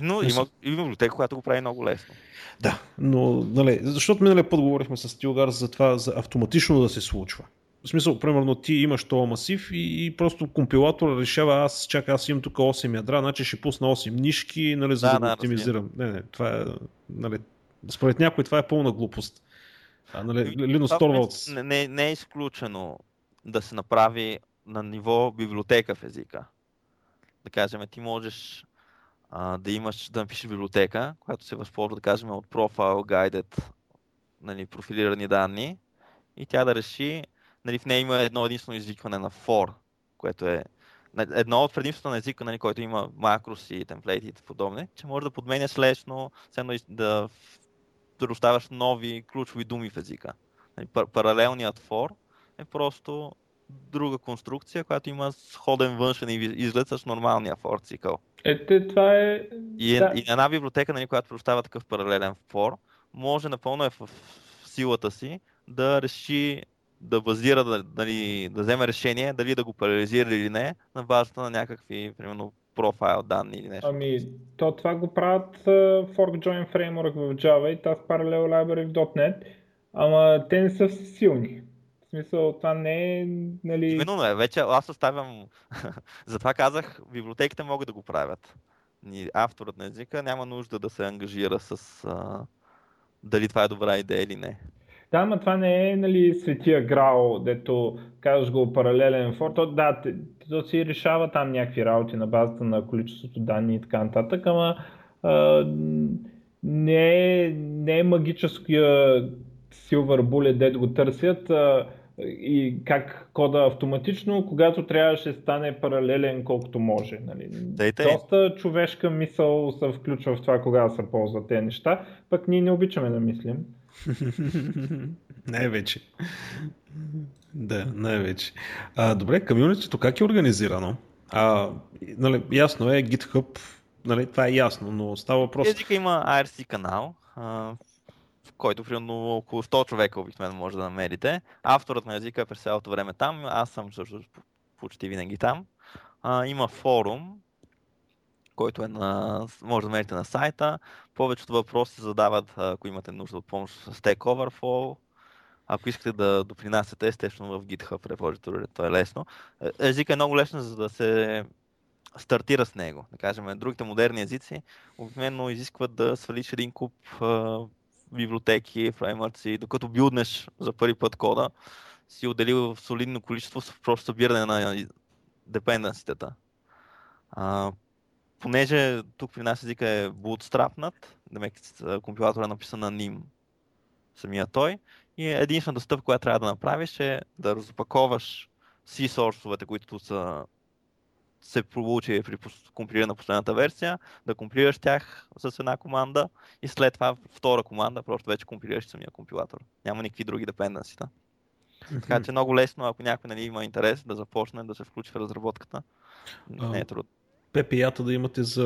Но има библиотека, която го прави много лесно. Да, но нали, защото миналия път говорихме с Тилгар за това, за автоматично да се случва. В смисъл, примерно ти имаш този масив и просто компилатора решава, аз имам тук 8 ядра, значи ще пусна 8 нишки, нали, за да го оптимизирам. Не, това е... Нали, според някой това е пълна глупост. Linus Torvalds. Не е изключено да се направи на ниво библиотека в езика. Да кажем, ти можеш да напишеш библиотека, която се възползва, да кажем, от Profile Guided, профилирани данни, и тя да реши, в нея има едно единствено извикване на for, което е едно от предимството на езика, който има макроси, темплейти и подобни, че може да подменяш лесно, да предоставяш нови ключови думи в езика. Паралелният for е просто друга конструкция, която има сходен външен изглед с нормалния for цикъл. Това е... И една библиотека, която предоставя такъв паралелен for, може напълно в силата си да реши, да базира, да вземе решение дали да го парализира или не, на базата на някакви, примерно, профайл данни или нещо. Това го правят Fork Join Framework в Java и тази Parallel Library в .NET, ама те не са силни. В смисъл, това не е... Именно вече аз оставям... Затова казах, библиотеките могат да го правят. Авторът на езика няма нужда да се ангажира с дали това е добра идея или не. Да, но това не е светия грал, дето казваш го паралелен for. То си решава там някакви работи на базата на количеството данни и така нататък, ама не е магическия Silver Bullet, дето го търсят и как кода автоматично, когато трябва ще стане паралелен колкото може. Доста човешка мисъл се включва в това, кога се ползват тези неща, пък ние не обичаме да мислим. Най-вече. Да, най-вече. Добре, комьюнитито как е организирано? Ясно е GitHub, това е ясно, но става въпрос... Езика има IRC канал, в който примерно около 100 човека обикновено може да намерите. Авторът на езика е през цялото време там, аз съм също почти винаги там. Има форум, който може да намерите на сайта. Повечето въпроси се задават, ако имате нужда от помощ с Stack Overflow. Ако искате да допринасяте, естествено в GitHub репозиторите, това е лесно. Език е много лесно, за да се стартира с него. Да кажем, другите модерни езици обикновено изискват да свалиш един куп библиотеки, фреймърци, докато билднеш за първи път кода, си отделил солидно количество с просто събиране на депенденситета. Понеже тук при нас езика е bootstrapнат, компилатора е написан на NIM, самия той, и единствената стъпка, която трябва да направиш е да разопаковаш C-сорсовете, които са се получили при компилиране на последната версия, да компилираш тях с една команда и след това втора команда, просто вече компилираш самия компилатор. Няма никакви други депенденсита. Така че много лесно, ако някой има интерес да започне да се включи в разработката, не е трудно. PPI-та да имате за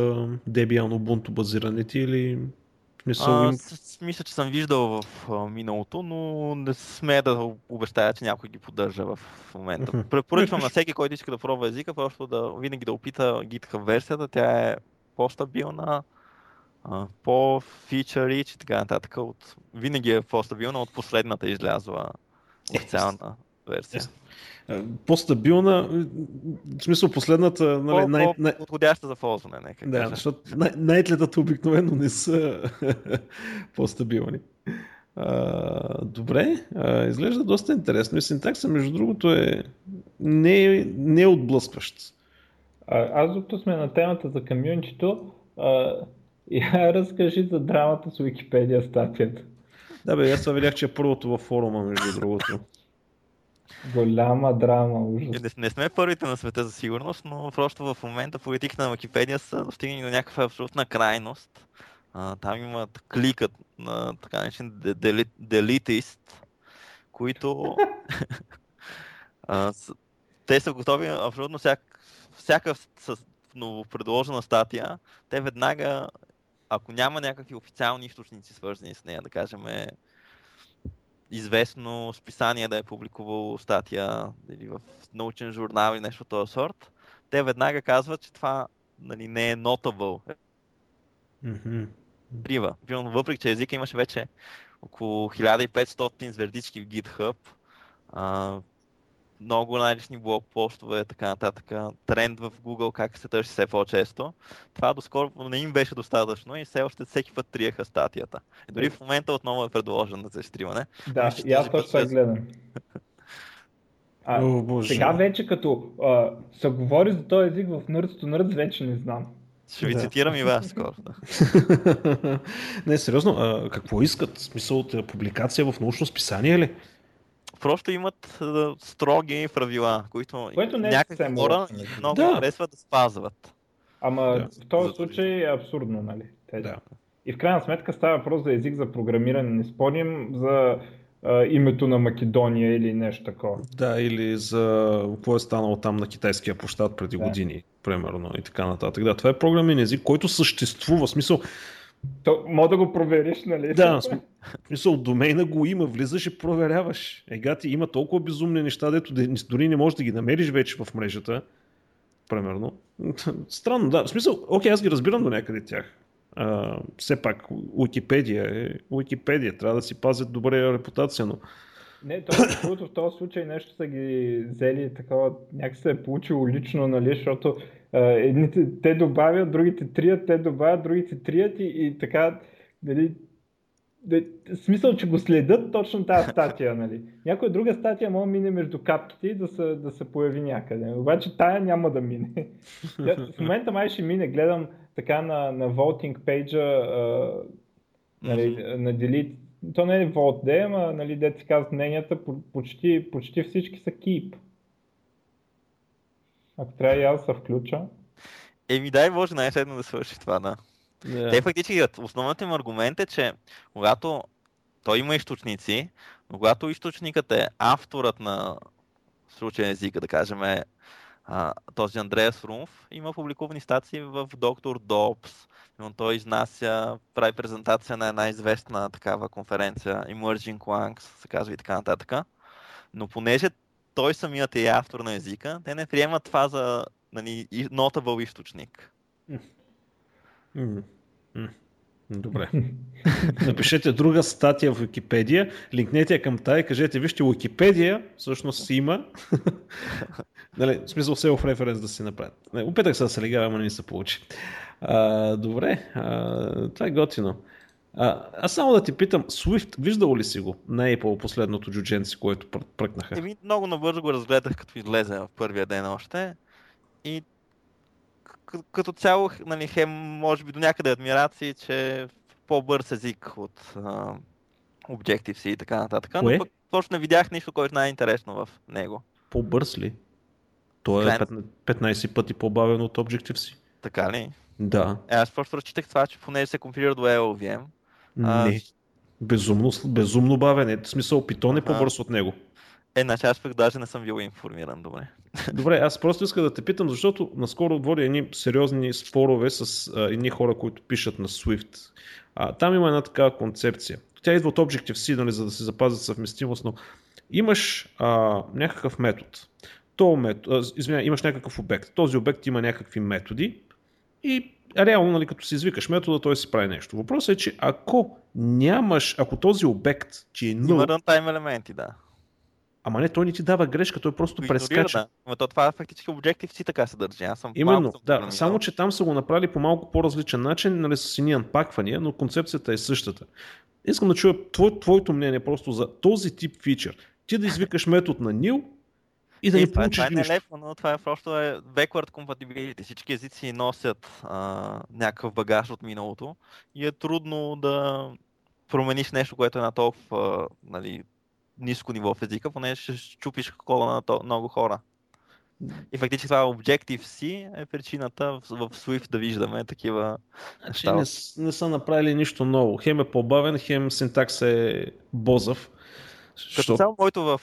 Debian Ubuntu базираните или... Мисля, че съм виждал в миналото, но не смея да обещая, че някой ги поддържа в момента. Препоръчвам на всеки, който иска да пробва езика, просто винаги да опита GitHub версията. Тя е по-стабилна, по-фичърич и така нататък. Винаги е по-стабилна от последната излязла официална версия. По-стабилна, в смисъл последната... Подходяща за ползване, нека. Да, защото най-тлетата обикновено не са по-стабилни. Добре, изглежда доста интересно и синтакса, между другото, не е отблъскващ. Аз докато сме на темата за комьюнитито, разкажи за драмата с Wikipedia статията. Да бе, аз видях, че е първото във форума, между другото. Голяма драма, ужас. Не сме първите на света за сигурност, но просто в момента политиката на Википедия са достигнали до някаква абсолютна крайност. Там имат кликът на така начин делитист, които те са готови абсолютно всяка новопредложена статия. Те веднага, ако няма някакви официални източници свързани с нея, да кажем известно списание да е публикувало статия или в научен журнал или нещо от този сорт, те веднага казват, че това нали, не е notable. Прива. Въпреки, че езика имаше вече около 1500 звездички в GitHub, много най-лични блогпостове, така нататък, тренд в Google, как се търси все по-често. Това доскоро не им беше достатъчно и все още всеки път триеха статията. И дори в момента отново е предложено за стримане. Да, и аз точно гледам. Сега вече като се говори за този език в Nerds to Nerds, вече не знам. Ще ви цитирам и вас скоро. Да. Не, сериозно, какво искат? В смисъл от публикация в научно списание ли? Просто имат строги правила, които някакви хора много харесват да спазват. Ама в този случай е абсурдно, нали? Да. И в крайна сметка става въпрос за език за програмиране. Не спорим за името на Македония или нещо такова. Да, или за какво е станало там на китайския площад преди години, примерно, и така нататък. Да, това е програмен език, който съществува, в смисъл... Мога да го провериш, нали? Да, в смисъл, домейна го има, влизаш и проверяваш. Ега ти има толкова безумни неща, дето дори не можеш да ги намериш вече в мрежата, примерно. Странно, да. В смисъл, окей, аз ги разбирам до някъде тях. Все пак, Уикипедия, трябва да си пазят добре репутация, но... Не, в този случай нещо са ги взели такова, някак се е получило лично, нали, защото едните те добавят, другите трият, те добавят, другите трият и така, нали, смисъл, че го следят точно тази статия, нали. Някоя друга статия може да мине между капките и да се появи някъде, обаче тая няма да мине. В момента май ще мине, гледам така на voting page-а, нали, на delete. То не е Vault Day, ама нали, дето си казват мненията, почти всички са keep. Ако трябва и аз да се включа. Еми дай може най-следно да свърши това, да. Yeah. Те фактически, основният им аргумент е, че когато той има източници, но когато източникът е авторът на случая езика, да кажем този Андреас Румф, има публикувани статии в Доктор Добс. Той изнася, прави презентация на една известна такава конференция, Emerging Languages, се казва и така нататък. Но понеже той самият е автор на езика, те не приемат това за нали, notable източник. Добре. Напишете друга статия в Википедия, линкнете я към тая и кажете, вижте, Википедия всъщност има. Нали, в смисъл self reference да си направят. Опитах се да се легава, но не се получи. Добре, това е готино. Аз само да ти питам, Swift, виждал ли си го на Apple последното джудженци, което пръкнаха? Еми, много набързо го разгледах, като излезе в първия ден още. И като цяло, нали, хем, може би до някъде адмирации, че е по-бърз език от Objective-C и така нататък. Кое? Но пък точно не видях нищо, което е най-интересно в него. По-бърз ли? Той е 15 пъти по-бавен от Objective-C. Така ли? Да. Аз просто разчитах това, че понеже се компилира до LLVM. Не. Безумно бавен. В смисъл, Python е по-бърз от него. Значи аз пък даже не съм бил информиран, добре. Добре, аз просто искам да те питам, защото наскоро водя едни сериозни спорове с едни хора, които пишат на Swift. Там има една такава концепция. Тя идва от Objective-C, нали, за да се запазят съвместимост, но имаш някакъв метод. Имаш някакъв обект. Този обект има някакви методи и реално, нали, като си извикаш метода, той си прави нещо. Въпросът е, че ако този обект, че е null... Има runtime елементи, да. Ама не, той не ти дава грешка, той просто прескача. Да. То това фактически Objective-C така се държи. Именно, да. Само, че там са го направили по малко по-различен начин, нали, с едни анпаквания, но концепцията е същата. Искам да чуя твоето мнение просто за този тип фичър. Ти да извикаш метод на nil и да не получиш нищо. Това е нелепо, но това е просто backward compatibility. Всички езици носят някакъв багаж от миналото и е трудно да промениш нещо, което е на толкова ниско ниво в езика, поне ще чупиш кола на много хора. И фактически това Objective-C е причината в Swift да виждаме такива неща. Не са направили нищо ново. Хем е по-бавен, хем синтакс е бозъв. Като цяло моето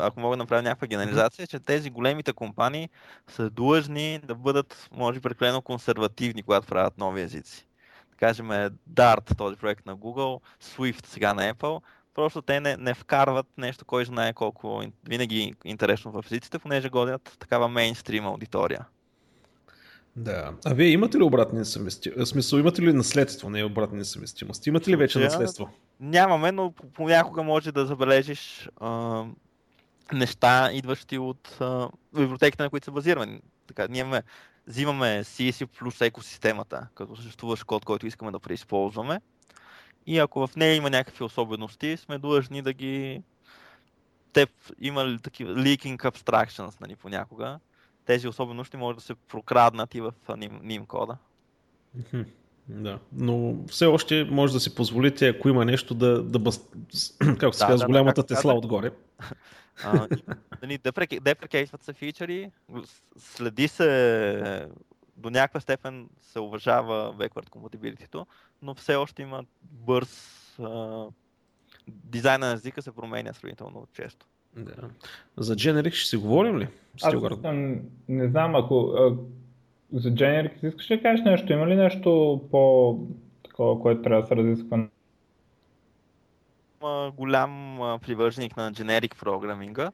ако мога да направя някаква генерализация, че тези големите компании са длъжни да бъдат, може би, прекалено консервативни, когато правят нови езици. Да кажем Dart, този проект на Google, Swift сега на Apple. Просто те не вкарват нещо, кой знае колко винаги интересно в езиците, понеже годят такава мейнстрим аудитория. Да. А вие имате ли обратни несъвместимости? Смисъл, имате ли наследство, не обратни несъвместимости? Имате ли вече наследство? Нямаме, но понякога може да забележиш неща, идващи от библиотеките, на които са базирани. Така, ние взимаме C++ плюс екосистемата, като съществуващ код, който искаме да преизползваме. И ако в нея има някакви особености, сме длъжни да ги... Те има ли такива leaking abstractions понякога. Тези особености може да се прокраднат и в NIM кода. Да, но все още може да си позволите, ако има нещо, как се казва, голямата Тесла отгоре. Депрекейтват се фичъри, следи се, до някаква степен се уважава backward compatibility-то, но все още има бърз... Дизайна на езика се променя сравнително често. Да. За Generic ще си говорим ли? Не знам, ако... За Generic искаш ли да кажеш нещо? Има ли нещо по-такова, което трябва да се разисква? Голям привърженик на Generic програминга.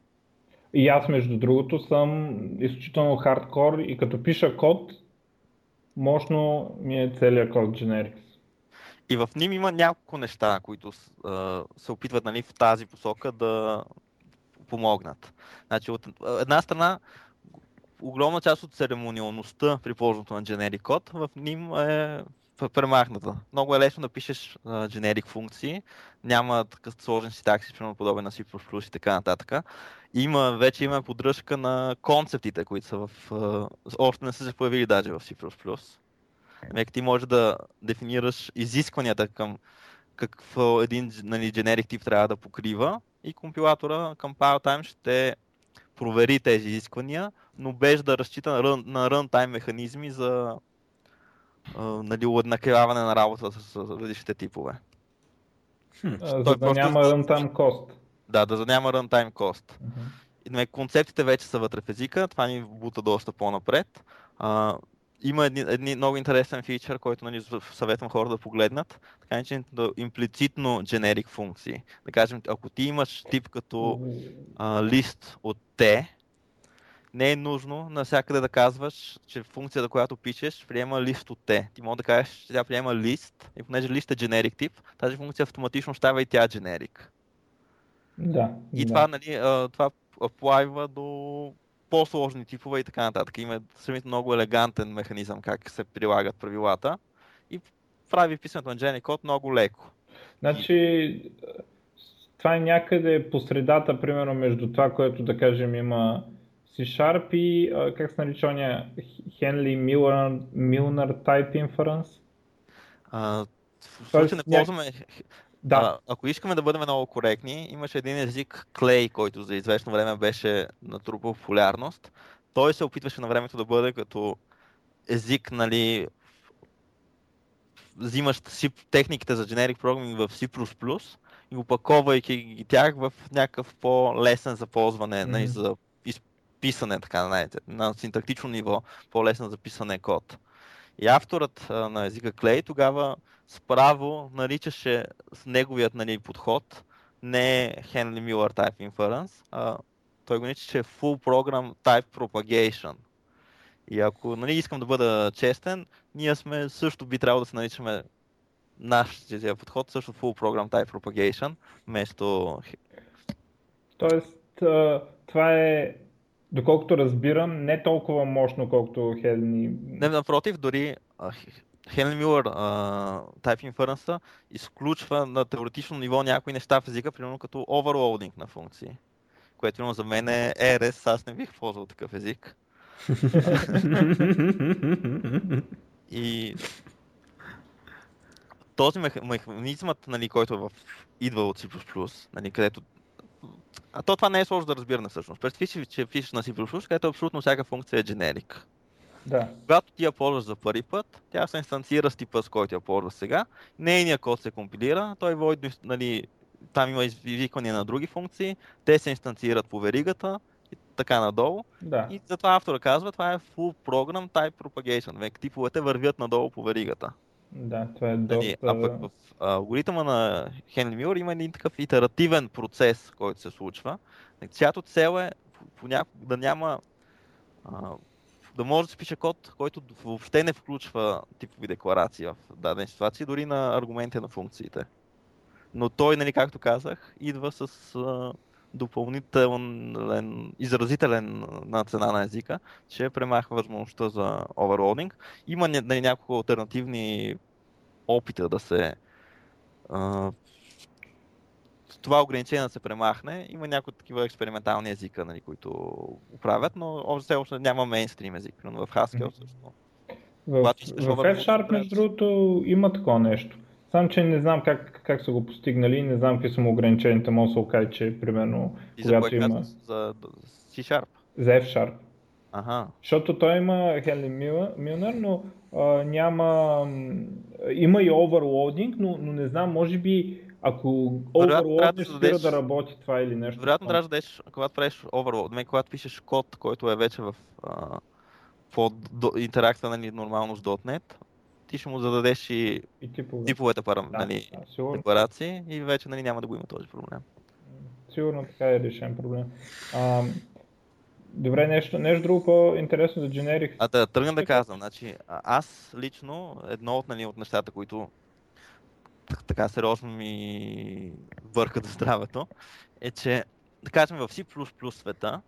И аз, между другото, съм изключително хардкор и като пиша код, мощно ми е целият код Generics. И в NIM има няколко неща, които се опитват в тази посока да помогнат. Значи, от една страна, огромна част от церемониалността при ползването на generic код в NIM е премахната. Много е лесно да пишеш generic функции, няма сложен синтаксис, подобен на C++ и така нататък. Вече има поддръжка на концептите, които са още не са се появили даже в C++. Ти можеш да дефинираш изискванията към какво един generic тип трябва да покрива и компилатора compile time ще провери тези изисквания, но без да разчита на runtime механизми за уеднаквяване на работа с различните типове. За да няма runtime cost. Да, да няма runtime cost. Концептите вече са вътре в езика, това ни бута доста по-напред. Има един много интересен фичър, който съветвам хората да погледнат, така наречените имплицитно generic функции. Да кажем, ако ти имаш тип като лист от T, не е нужно навсякъде да казваш, че функцията, която пишеш, приема лист от T. Ти може да кажеш, че тя приема лист и понеже лист е generic тип, тази функция автоматично става и тя generic. Да. И това аплайва до по-сложни типове и така нататък. Има съвсем много елегантен механизъм как се прилагат правилата и прави писането на Generic код много леко. Значи това е някъде по средата, примерно между това, което да кажем има C# и как се нарича ония Хенли Милнър Type Inference? Случай не ползваме... Да. Ако искаме да бъдем много коректни, имаше един език Clay, който за известно време беше натрупал популярност. Той се опитваше на времето да бъде като език, взимащ техниките за generic programming в C++ и опаковайки тях в някакъв по-лесен за ползване, за изписане, така на синтактично ниво, по-лесен за писане код. И авторът на езика Clay тогава справо наричаше с неговият подход не Henley Miller Type Inference, а той го наричаше Full Program Type Propagation. И ако искам да бъда честен, ние също би трябвало да се наричаме нашия подход, също Full Program Type Propagation, вместо... Тоест, това е... Доколкото разбирам, не толкова мощно, колкото Хенли... Не, напротив, дори Хенли Мюлър Type Inference изключва на теоретично ниво някои неща в езика, примерно като overloading на функции, което за мен е RS, аз не бих ползвал такъв език. И този механизмът, нали, който идва от C++, нали, където... А то това не е сложно да разбираме всъщност. Представи си, че пишеш на C++, където абсолютно всяка функция е дженерик. Да. Когато ти я ползваш за първи път, тя се инстанцира с типа, с който я ползваш сега. Нейният код се компилира, той води, нали, там има извиквания на други функции, те се инстанцират по веригата и така надолу. Да. И затова автора казва, това е full program type propagation. Век, типовете вървят надолу по веригата. Да, това е доста... А пък в алгоритъма на Хенри Мюлър има един такъв итеративен процес, който се случва, чиято цел е да няма... да може да се пише код, който въобще не включва типови декларации в дадена ситуация, дори на аргументите на функциите. Но той, нали, както казах, идва с допълнителен, изразителен на цена на езика, че премахва възможността за оверлоудинг. Има няколко алтернативни опита да се... това ограничение да се премахне. Има някои такива експериментални езика, нали, които правят, но все още няма мейнстрим език, но в Haskell също. В F-Sharp, между другото, има такова нещо. Само, че не знам как са го постигнали, не знам какви са му ограниченията, може да се окаже, че примерно, и когато има... За C-Sharp? За F-Sharp. Ага. Защото той има Хенри Мюлър, но няма... Има и оверлоудинг, но не знам, може би ако оверлоуд не спира да работи това или нещо. Вероятно трябва да дадеш, когато правиш оверлоуд, когато пишеш код, който е вече в интеракция, нали, нормално с .NET, ти ще му зададеш и типовете нали, декларации и вече, нали, няма да го има този проблем. Сигурно така е решен проблем. Добре, нещо друго по-интересно за дженерик. Да тръгна да казвам. Значи, аз лично, едно от, нали, от нещата, които така сериозно ми въркат здравето, е, че да кажем в C++ света,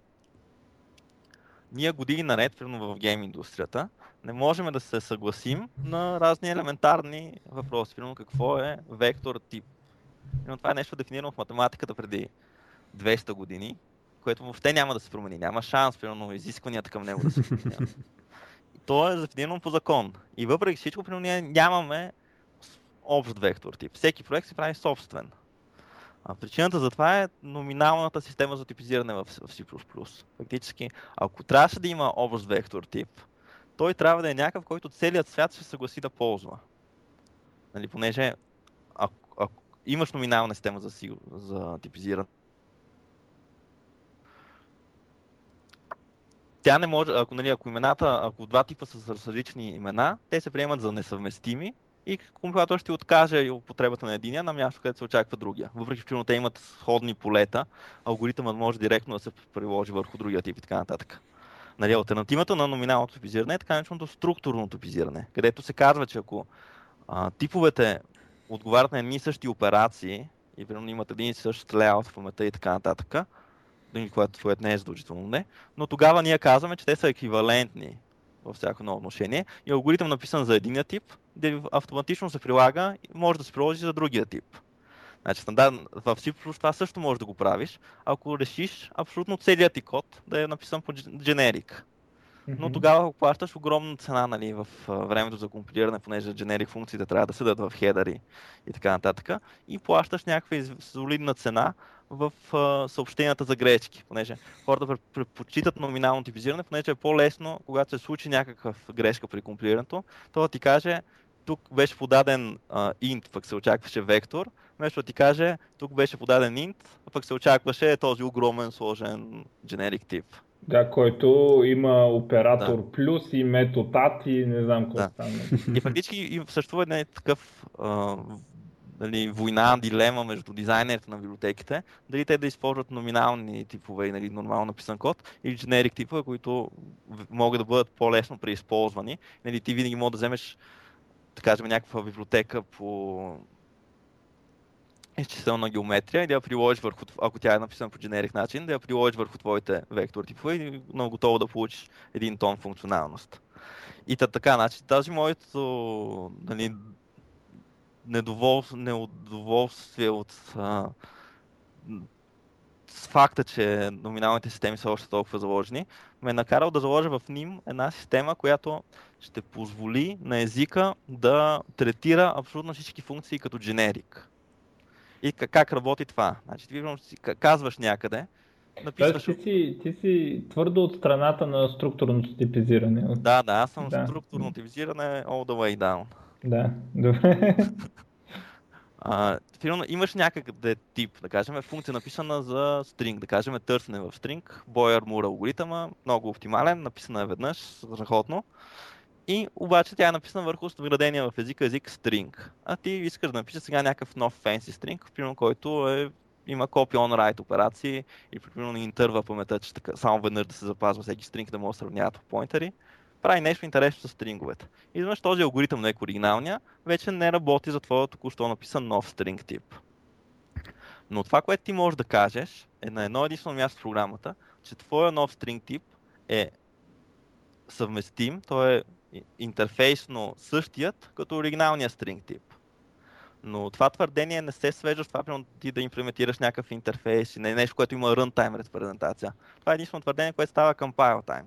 ние години наред, примерно в гейм индустрията, не можем да се съгласим на разни елементарни въпроси, примерно какво е вектор тип. Но това е нещо дефинирано в математиката преди 200 години, което въобще няма да се промени, няма шанс, примерно изискванията към него да се променят. То е дефинирано по закон и въпреки всичко, примерно ние нямаме общ вектор тип. Всеки проект се прави собствен. Причината за това е номиналната система за типизиране в C++. Фактически, ако трябваше да има общ вектор тип, той трябва да е някакъв, който целият свят ще съгласи да ползва. Нали, понеже ако имаш номинална система за типизиране, тя не може, ако имената, ако два типа са с различни имена, те се приемат за несъвместими, и компилатор ще откаже употребата на единия на място, където се очаква другия. Въпреки че те имат сходни полета, алгоритъмът може директно да се приложи върху другия тип и така нататък. Нали, алтернативата на номиналното типизиране е така нареченото структурно типизиране, където се казва, че ако типовете отговарят на едни и същи операции, и примерно имат един и същ layout в памета и така нататък, което не е задължително, не, но тогава ние казваме, че те са еквивалентни във всяко едно отношение и алгоритъм написан за единия тип, автоматично се прилага и може да се приложи за другия тип. Значи, в C++ това също може да го правиш, ако решиш абсолютно целият ти код да е написан по дженерик. Но тогава плащаш огромна цена, нали, в времето за компилиране, понеже дженерик функциите трябва да седат в хедъри и така нататък. И плащаш някаква солидна цена в съобщенията за грешки, понеже хората предпочитат номинално типизиране, понеже е по-лесно, когато се случи някаква грешка при компилирането, то да ти каже, тук беше подаден int, пък се очакваше вектор, вместо да ти каже, тук беше подаден int, пък се очакваше този огромен сложен generic тип. Да, който има оператор плюс и метод at и не знам какво стане. И фактически съществува един такъв дали, война, дилема между дизайнерите на библиотеките, дали те да използват номинални типове и, нали, нормално написан код или дженерик типове, които могат да бъдат по-лесно преизползвани. Нали, ти винаги може да вземеш, да кажем, някаква библиотека по изчислителна геометрия и да я приложиш върху, ако тя е написана по дженерик начин, да я приложиш върху твоите вектор типове и много готово да получиш един тон функционалност. И така, значи, тази моето, нали, неудоволствие от факта, че номиналните системи са още толкова заложени, ме е накарал да заложа в NIM една система, която ще позволи на езика да третира абсолютно всички функции като дженерик. И как работи това? Значи, казваш някъде, написваш... Ти си твърдо от страната на структурното типизиране. Да, аз съм структурно типизиране all the way down. Да, добре. Фирмно, имаш някакъде тип, да кажем, функция написана за стринг, да кажем търсене в стринг, Boyer-Moore алгоритъма, много оптимален, написана е веднъж, страхотно. И обаче тя е написана върху вградения в език string. А ти искаш да напишеш сега някакъв нов fancy string, примерно, който има copy-on-write операции и примерно интерва паметта, че само веднъж да се запазва всеки стринг, да може да сравняват в поинтери. Прави нещо интересно с стринговете. Изведнъж този алгоритъм, не е оригиналния, вече не работи за твоя току-що написан нов стринг тип. Но това, което ти можеш да кажеш, е на едно единствено място в програмата, че твоя нов стринг тип е съвместим, той е интерфейсно същият като оригиналния стринг тип. Но това твърдение не се свежда с това, примерно ти да имплементираш някакъв интерфейс и нещо, което има runtime репрезентация. Това е единствено твърдение, което става compile time.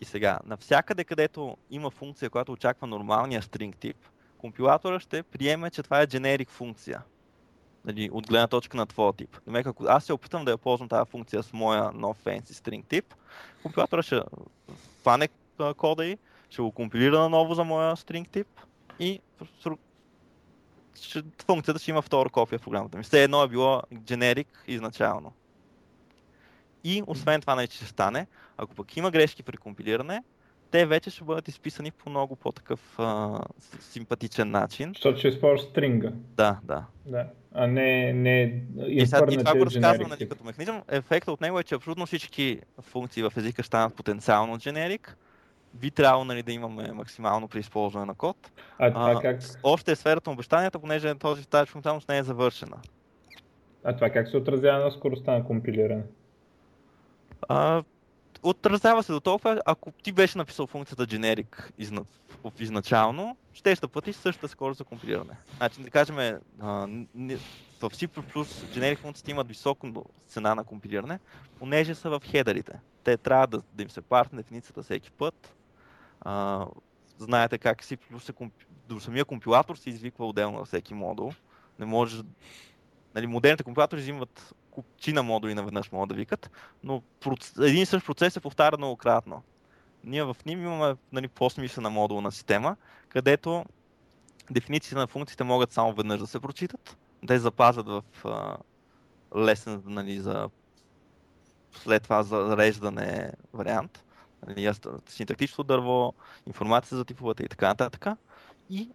И сега, навсякъде, където има функция, която очаква нормалния стринг тип, компилатора ще приеме, че това е generic функция. Нали, от гледна точка на твоя тип. Намек, ако аз се опитам да я ползвам тази функция с моя нов fancy string тип, компилатора ще фане кода и ще го компилира наново за моя string тип и функцията ще има втора копия в програмата ми. Все едно е било generic изначално. И освен това не ще стане, ако пък има грешки при компилиране, те вече ще бъдат изписани по много по-такъв симпатичен начин. Защото ще използваш стринга. Да. А не изпърнатия и това го разказвам като механизъм. Ефектът от него е, че абсолютно всички функции в езика ще станат потенциално дженерик. Би трябвало да имаме максимално при използване на код. Как? Още е сферата на обещанията, понеже тази функционалност не е завършена. А това как се отразява на скоростта на компилиране? Отразява се до толкова, ако ти беше написал функцията generic изначално, ще платиш същата скорост за компилиране. Значи, да кажем, в C++ generic функциите имат висока цена на компилиране, понеже са в хедерите. Те трябва да им се партне дефиницията всеки път. Знаете как C++ до самия компилатор се извиква отделно на всеки модул. Не може... Нали, модерните компилатори взимат купчина модули наведнъж могат да викат, но един и същ процес се повтаря многократно. Ние в NIM имаме по-смислена модулна система, където дефинициите на функциите могат само веднъж да се прочитат, да се запазят в лесен за след това зареждане вариант, синтактично дърво, информация за типовете и така нататък. И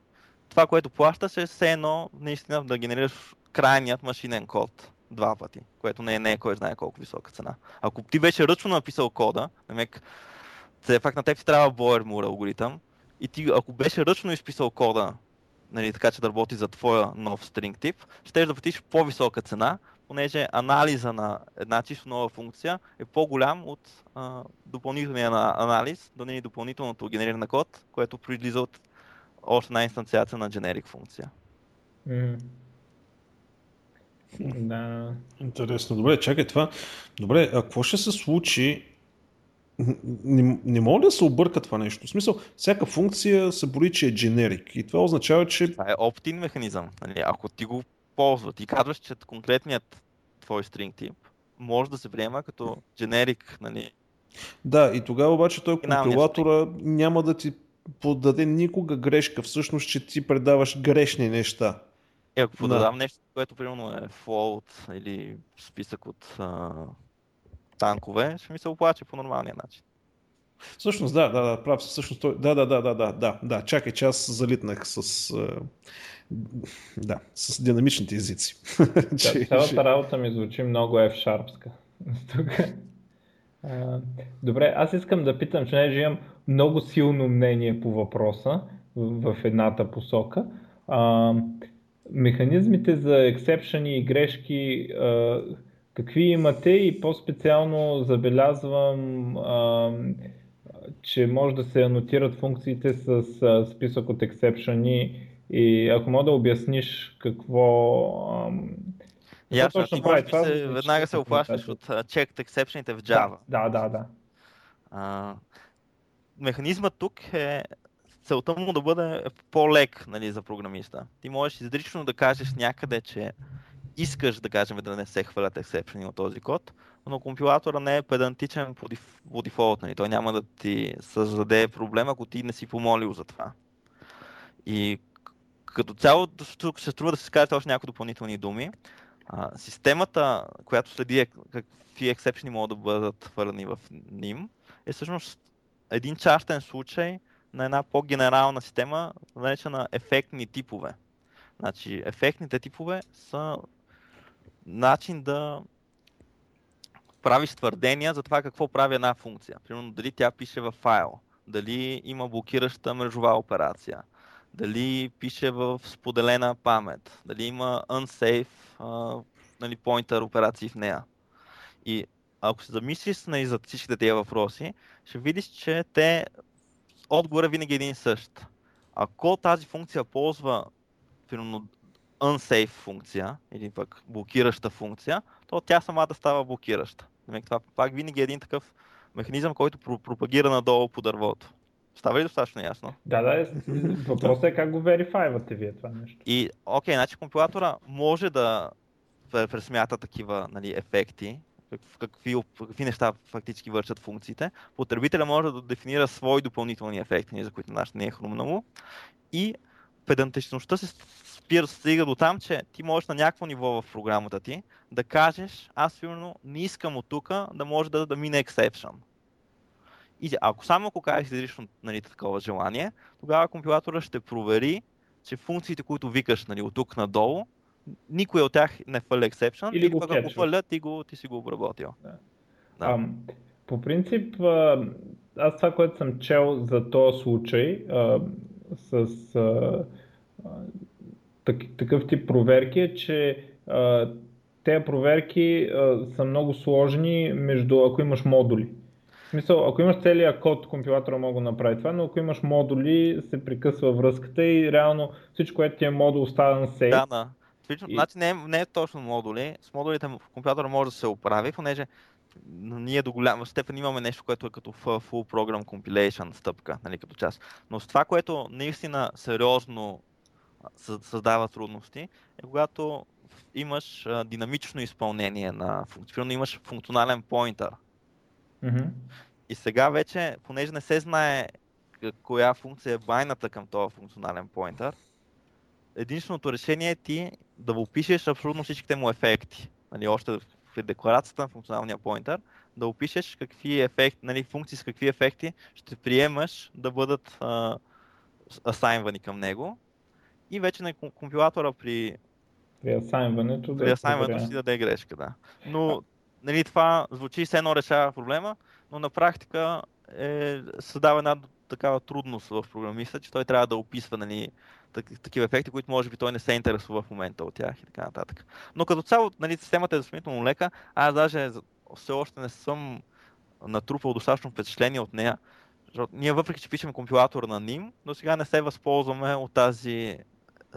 това, което плащаш е все едно наистина да генерираш крайният машинен код. Два пъти, което не е кой знае колко висока цена. Ако ти беше ръчно написал кода, все пак на теб ти трябва Boyer-Moore алгоритъм и ти, ако беше ръчно изписал кода, така че да работи за твоя нов стринг тип, щеш да платиш по-висока цена, понеже анализа на една чисто нова функция е по-голям от допълнителния анализ, допълнителното генериране на код, което произлиза от още една инстанциация на generic функция. Да. Интересно. Добре, чакай това. Добре, а какво ще се случи? Не мога ли да се обърка това нещо? В смисъл, всяка функция се бори, че е generic и това означава, че... Това е opt-in механизъм. Нали? Ако ти го ползваш, ти казваш, че конкретният твой string тип може да се приема като generic. Нали? Да, и тогава обаче той компилатора няма да ти подаде никога грешка, всъщност, че ти предаваш грешни неща. Ако подадам нещо, което примерно е float или списък от танкове, ще ми се оплаче по нормалния начин. Всъщност, да, прав съм. Всъщност, да, чакай, че аз залитнах с динамичните езици. Цялата работа ми звучи много F-sharpска. Добре, аз искам да питам, че не имам много силно мнение по въпроса в едната посока. Механизмите за ексепшъни и грешки, какви имате и по-специално забелязвам, че може да се анотират функциите с списък от ексепшъни и ако мога да обясниш какво Ясно, ти може би веднага се оплащаш от checked exception-ите в Java. Да. Механизмът тук е целта му да бъде по-лек, нали, за програмиста. Ти можеш изрично да кажеш някъде, че искаш, да кажем, да не се хвърлят ексепшени от този код, но компилатора не е педантичен по дефолт. Нали. Той няма да ти създаде проблем, ако ти не си помолил за това. И като цяло, тук се струва да се кажат още някои допълнителни думи. Системата, която следи какви ексепшени могат да бъдат хвърлени в ним, е всъщност един частен случай на една по-генерална система, наречена ефектни типове. Значи, ефектните типове са начин да правиш твърдения за това какво прави една функция. Примерно, дали тя пише в файл, дали има блокираща мрежова операция, дали пише в споделена памет, дали има unsafe, нали, pointer операции в нея. И ако се замислиш за всичките тези въпроси, ще видиш, че те отговора винаги е един и същ. Ако тази функция ползва примерно unsafe функция или пък блокираща функция, то тя самата става блокираща. Това пак винаги е един такъв механизъм, който пропагира надолу по дървото. Става ли достатъчно ясно? Да. Въпросът е как го верифайвате вие това нещо. И окей, значи компилатора може да пресмята такива, нали, ефекти, какви неща фактически вършат функциите. Потребителя може да дефинира свои допълнителни ефекти, за които нашето не е хрумнало. И педантичността се стига до там, че ти можеш на някакво ниво в програмата ти да кажеш, аз сигурно не искам от тук да може да мине exception. И ако само кажеш изрично, нали, такова желание, тогава компилатора ще провери, че функциите, които викаш, нали, от тук надолу, никой от тях не фали exception, или пък ако фалят, ти си го обработил. Да. По принцип, аз това, което съм чел за този случай, такъв тип проверки е, че тези проверки са много сложни, между ако имаш модули. В смисъл, ако имаш целия код, компилатора мога да направи това, но ако имаш модули, се прекъсва връзката и реално всичко, което ти е модул, остава сейф. Да. Значи не е точно модули. С модулите в компилатора може да се оправи, понеже ние до голяма степен имаме нещо, което е като full program compilation стъпка, нали, като част. Но с това, което наистина сериозно създава трудности, е когато имаш динамично изпълнение на функционално, имаш функционален поинтър. Mm-hmm. И сега вече, понеже не се знае коя функция е байната към този функционален поинтър, единственото решение е ти да опишеш абсолютно всичките му ефекти. Нали, още в декларацията на функционалния поинтър, да опишеш какви ефекти, нали, функции с какви ефекти ще приемаш да бъдат асайнвани към него. И вече на компилатора при асайнването да си даде грешка. Да. Но нали, това звучи все едно решава проблема, но на практика създава една такава трудност в програмиста, че той трябва да описва, нали, такива ефекти, които може би той не се интересува в момента от тях и така нататък. Но като цяло, нали, системата е сравнително лека, аз даже все още не съм натрупал достатъчно впечатление от нея. Ние въпреки, че пишем компилатор на NIM, но сега не се възползваме от тази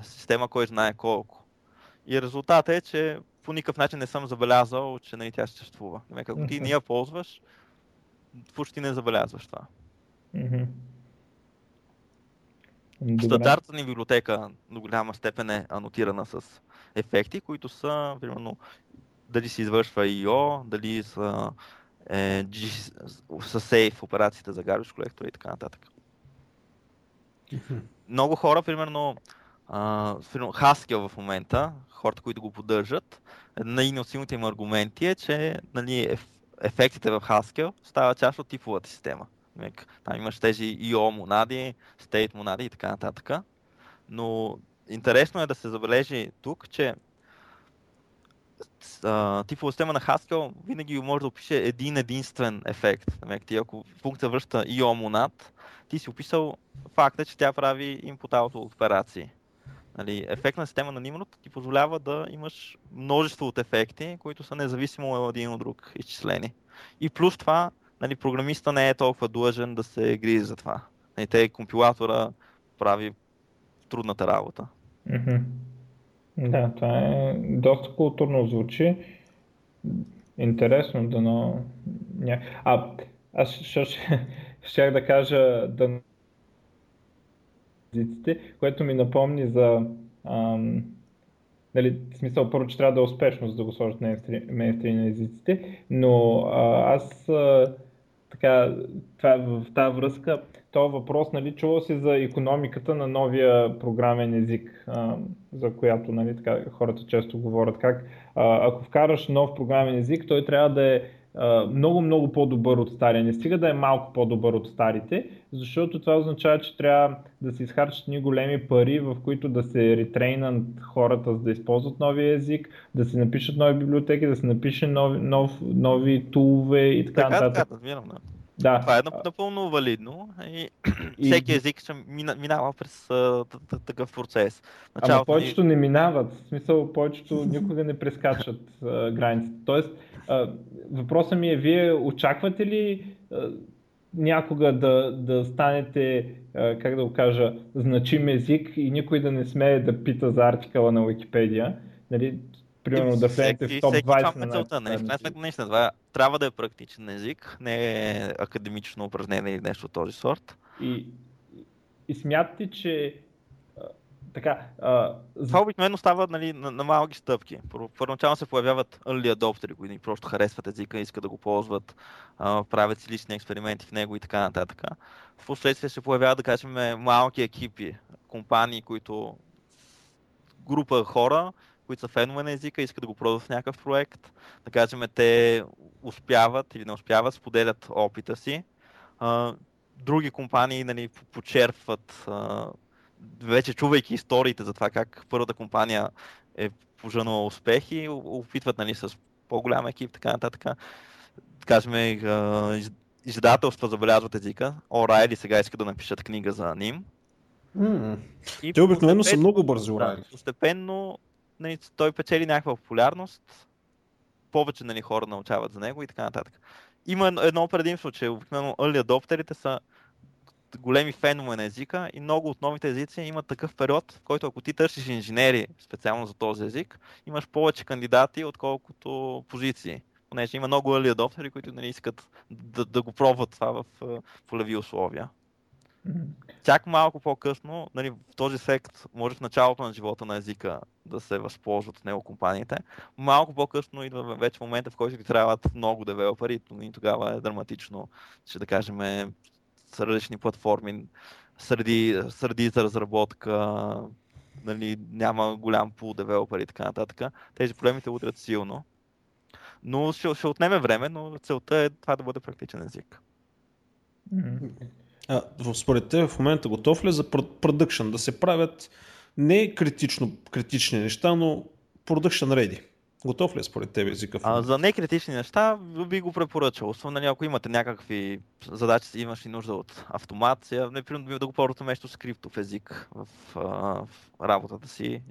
система, кой знае колко. И резултатът е, че по никакъв начин не съм забелязал, че, нали, тя съществува. Ако ти не я ползваш, почти не забелязваш това. Mm-hmm. Стандартната ни библиотека до голяма степен е анотирана с ефекти, които са, примерно, дали се извършва IO, дали са сейф операциите за garbage collector и така нататък. Mm-hmm. Много хора, примерно, Haskell в момента, хората, които го поддържат, един от силните им аргументи е, че, нали, ефектите в Haskell стават част от типовата система. Там имаш тези IO монади, state монади и така нататък. Но интересно е да се забележи тук, че типова система на Haskell винаги може да опише един единствен ефект. Ти ако функция връща IO монад, ти си описал факта, че тя прави input-out операции. Нали, ефектна система на Nimrod ти позволява да имаш множество от ефекти, които са независимо един от друг изчислени. И плюс това, нали, програмиста не е толкова длъжен да се грижи за това. Нали, компилатора прави трудната работа. Mm-hmm. Да, това е доста културно звучи. Интересно, дано... Аз щях да кажа дано езиците, което ми напомни за... в смисъл, първо, че трябва да е успешно, за да го сложат мейнстрим на езиците, но в тази връзка, този въпрос, чува се за икономиката на новия програмен език, за която хората често говорят. Как, ако вкараш нов програмен език, той трябва да е много-много по-добър от стария. Не стига да е малко по-добър от старите, защото това означава, че трябва да се изхарчат ни големи пари, в които да се ретрейнат хората, за да използват новия език, да се напишат нови библиотеки, да се напише нови тулове и така нататък. Така, разбирам. Да. Това е напълно валидно и всеки език ще минава през такъв процес. Ама повечето не минават, в смисъл повечето никога не прескачат границите. Тоест, въпросът ми е, вие очаквате ли някога да станете, как да го кажа, значим език и никой да не смее да пита за артикъла на Уикипедия? Нали? Примерно да влезете в топ 20 на това. Трябва да е практичен език, не е академично упражнение или нещо от този сорт. И смятате, че... това обикновено става на малки стъпки. Първоначално се появяват early adopters, които просто харесват езика, искат да го ползват, правят си лични експерименти в него и така нататък. Впоследствие се появяват, да кажем, малки екипи, компании, които... група хора, които са фенове на езика, искат да го продават в някакъв проект. Да кажем, те успяват или не успяват, споделят опита си. Други компании почерпват, вече чувайки историите за това как първата компания е пожънала успех и опитват с по-голям екип, така нататък. Да кажем, издателства забелязват езика. O'Reilly сега иска да напишат книга за ним. Те обикновено са много бързи, O'Reilly. Постепенно той печели някаква популярност, повече хора научават за него и така нататък. Има едно предимство, че обикновено early adopterите са големи фенове на езика и много от новите езици имат такъв период, в който ако ти търсиш инженери специално за този език, имаш повече кандидати, отколкото позиции. Понеже има много early adopteri, които искат да го пробват това в полеви условия. Чак малко по-късно, в този сект, може в началото на живота на езика да се възползват от него компаниите. Малко по-късно идва вече момента, в който ги трябват много девелопери и тогава е драматично, ще да кажем, с различни платформи, среди за разработка, няма голям пул девелопери и така нататък. Тези проблемите удрят силно, но ще отнеме време, но целта е това да бъде практичен език. Според те в момента готов ли за продъкшън, да се правят не критични неща, но продъкшън ready? Готов ли е според тебе езика в момента? За некритични неща би го препоръчал. Особено ако имате някакви задачи, имаш и нужда от автомация, например да го пробвате нещо скриптов език в работата си,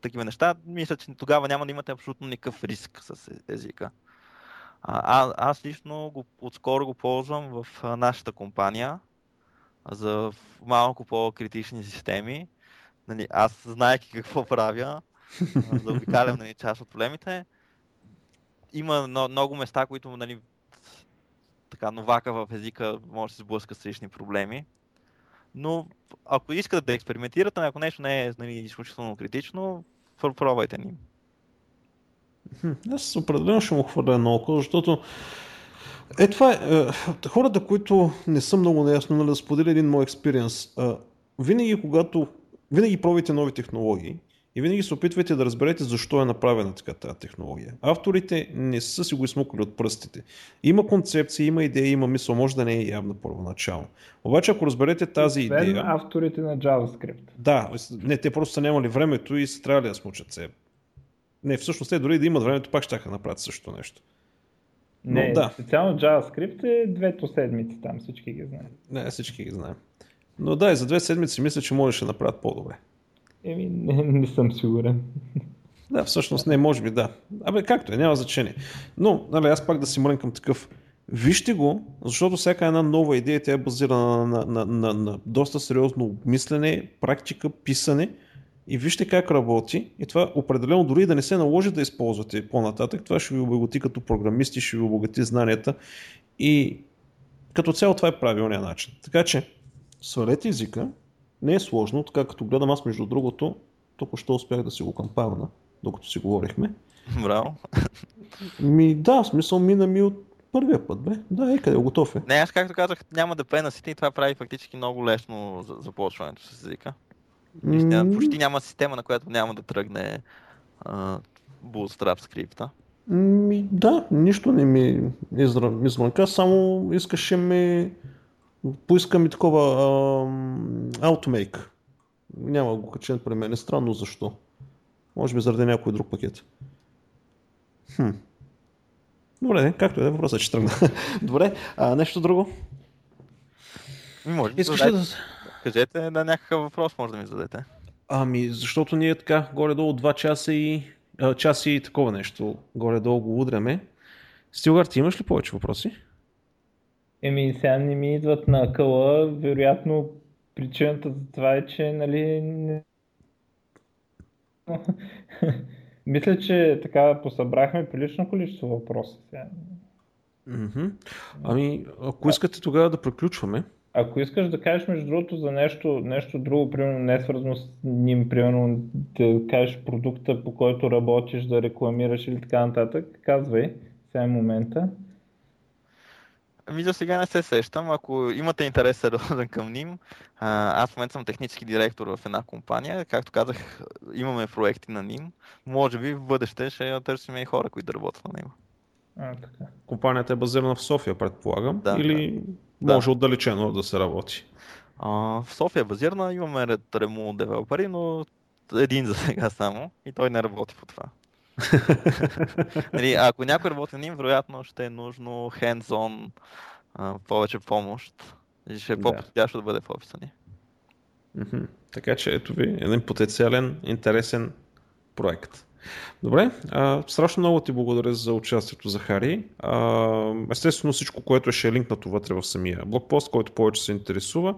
такива неща, мисля, че тогава няма да имате абсолютно никакъв риск с езика. Аз лично отскоро го ползвам в нашата компания за малко по-критични системи. Аз, знаеки какво правя, заобикалям част от проблемите. Има много места, които новака в езика може да се сблъска с лични проблеми. Но ако искате да експериментирате, ако нещо не е изключително критично, пробвайте ни. Аз определено ще му хвърля на око, защото това хората, които не са много наясно, да споделя един мой експириенс. Винаги пробвайте нови технологии и винаги се опитвайте да разберете защо е направена така тази технология. Авторите не са си го измукали от пръстите. Има концепция, има идея, има мисъл, може да не е явна първоначално. Обаче ако разберете тази идея... авторите на JavaScript. Да, те просто са нямали времето и са трябвали да смучат себе. Не, всъщност те дори да имат времето, пак ще направят същото нещо. Но, специално JavaScript е 2 седмици там, всички ги знаем. Не, всички ги знаем. Но да, и за 2 седмици мисля, че можеше да направят по-добре. Не съм сигурен. Да, всъщност не, може би да. Както е, няма значение. Но, аз пак да си мрънкам такъв. Вижте го, защото всяка една нова идея, тя е базирана на доста сериозно обмислене, практика, писане. и вижте как работи, и това определено дори да не се наложи да използвате по-нататък, това ще ви обогати като програмисти, ще ви обогати знанията и като цяло това е правилният начин. Така че свалете езика, не е сложно, така като гледам аз между другото, току-що успях да си го кампавна, докато си говорихме. Браво. Да, в смисъл мина ми от първия път, бе. Да, къде готов е. Не, аз както казах, няма да пренасити и това прави фактически много лесно за започването с езика. Почти няма система, на която няма да тръгне Bootstrap скрипта. Да, нищо не ми измънка, само искаше ми... Поиска ми такова Automake. Няма го качен при мен, е странно защо. Може би заради някой друг пакет. Добре, както е, въпросът ще тръгна. Добре, нещо друго? Може да зададете. Кажете на някакъв въпрос, може да ми зададете. Защото ние така горе-долу 2 часа и... час и такова нещо горе-долу го удряме. Стилгар, ти имаш ли повече въпроси? Сега не ми идват на къла. Вероятно причината за това е, че нали... Мисля, че така посъбрахме прилично количество въпроси. Ако искате тогава да приключваме. Ако искаш да кажеш между другото за нещо друго, примерно не свързано с ним, примерно да кажеш продукта, по който работиш, да рекламираш или така нататък, казвай, сега е момента. За сега не се сещам, ако имате интерес сериозен към ним, аз в момента съм технически директор в една компания, както казах, имаме проекти на ним, може би в бъдеще ще търсим и хора, които да работят на него. Така. Компанията е базирана в София, предполагам, да. Може отдалечено да се работи? В София е базирана, имаме ред ремонт девелопери, но един за сега само и той не работи по това. Ако някой работи на ним, вероятно ще е нужно hands-on повече помощ и ще е по-подходящо да бъде в описа ни. Така че ето ви един потенциален, интересен проект. Добре, страшно много ти благодаря за участието, Захари. Естествено всичко, което ще е линкнато вътре в самия блогпост, който повече се интересува,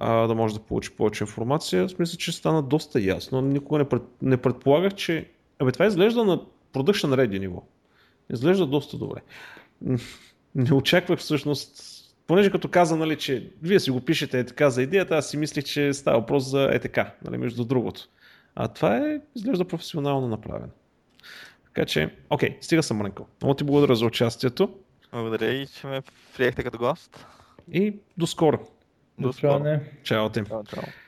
да може да получи повече информация. Мисля, че стана доста ясно. Никога не предполагах, че това изглежда на production ready ниво. Изглежда доста добре. Не очаквах всъщност, понеже като каза, нали, че вие си го пишете е така за идеята, аз си мислих, че става въпрос за е така, нали, между другото. А това изглежда професионално направено. Така че, стига съм мрънкал. Много ти благодаря за участието. Благодаря и че ме приехте като гост. И до скоро. Чао. Чао.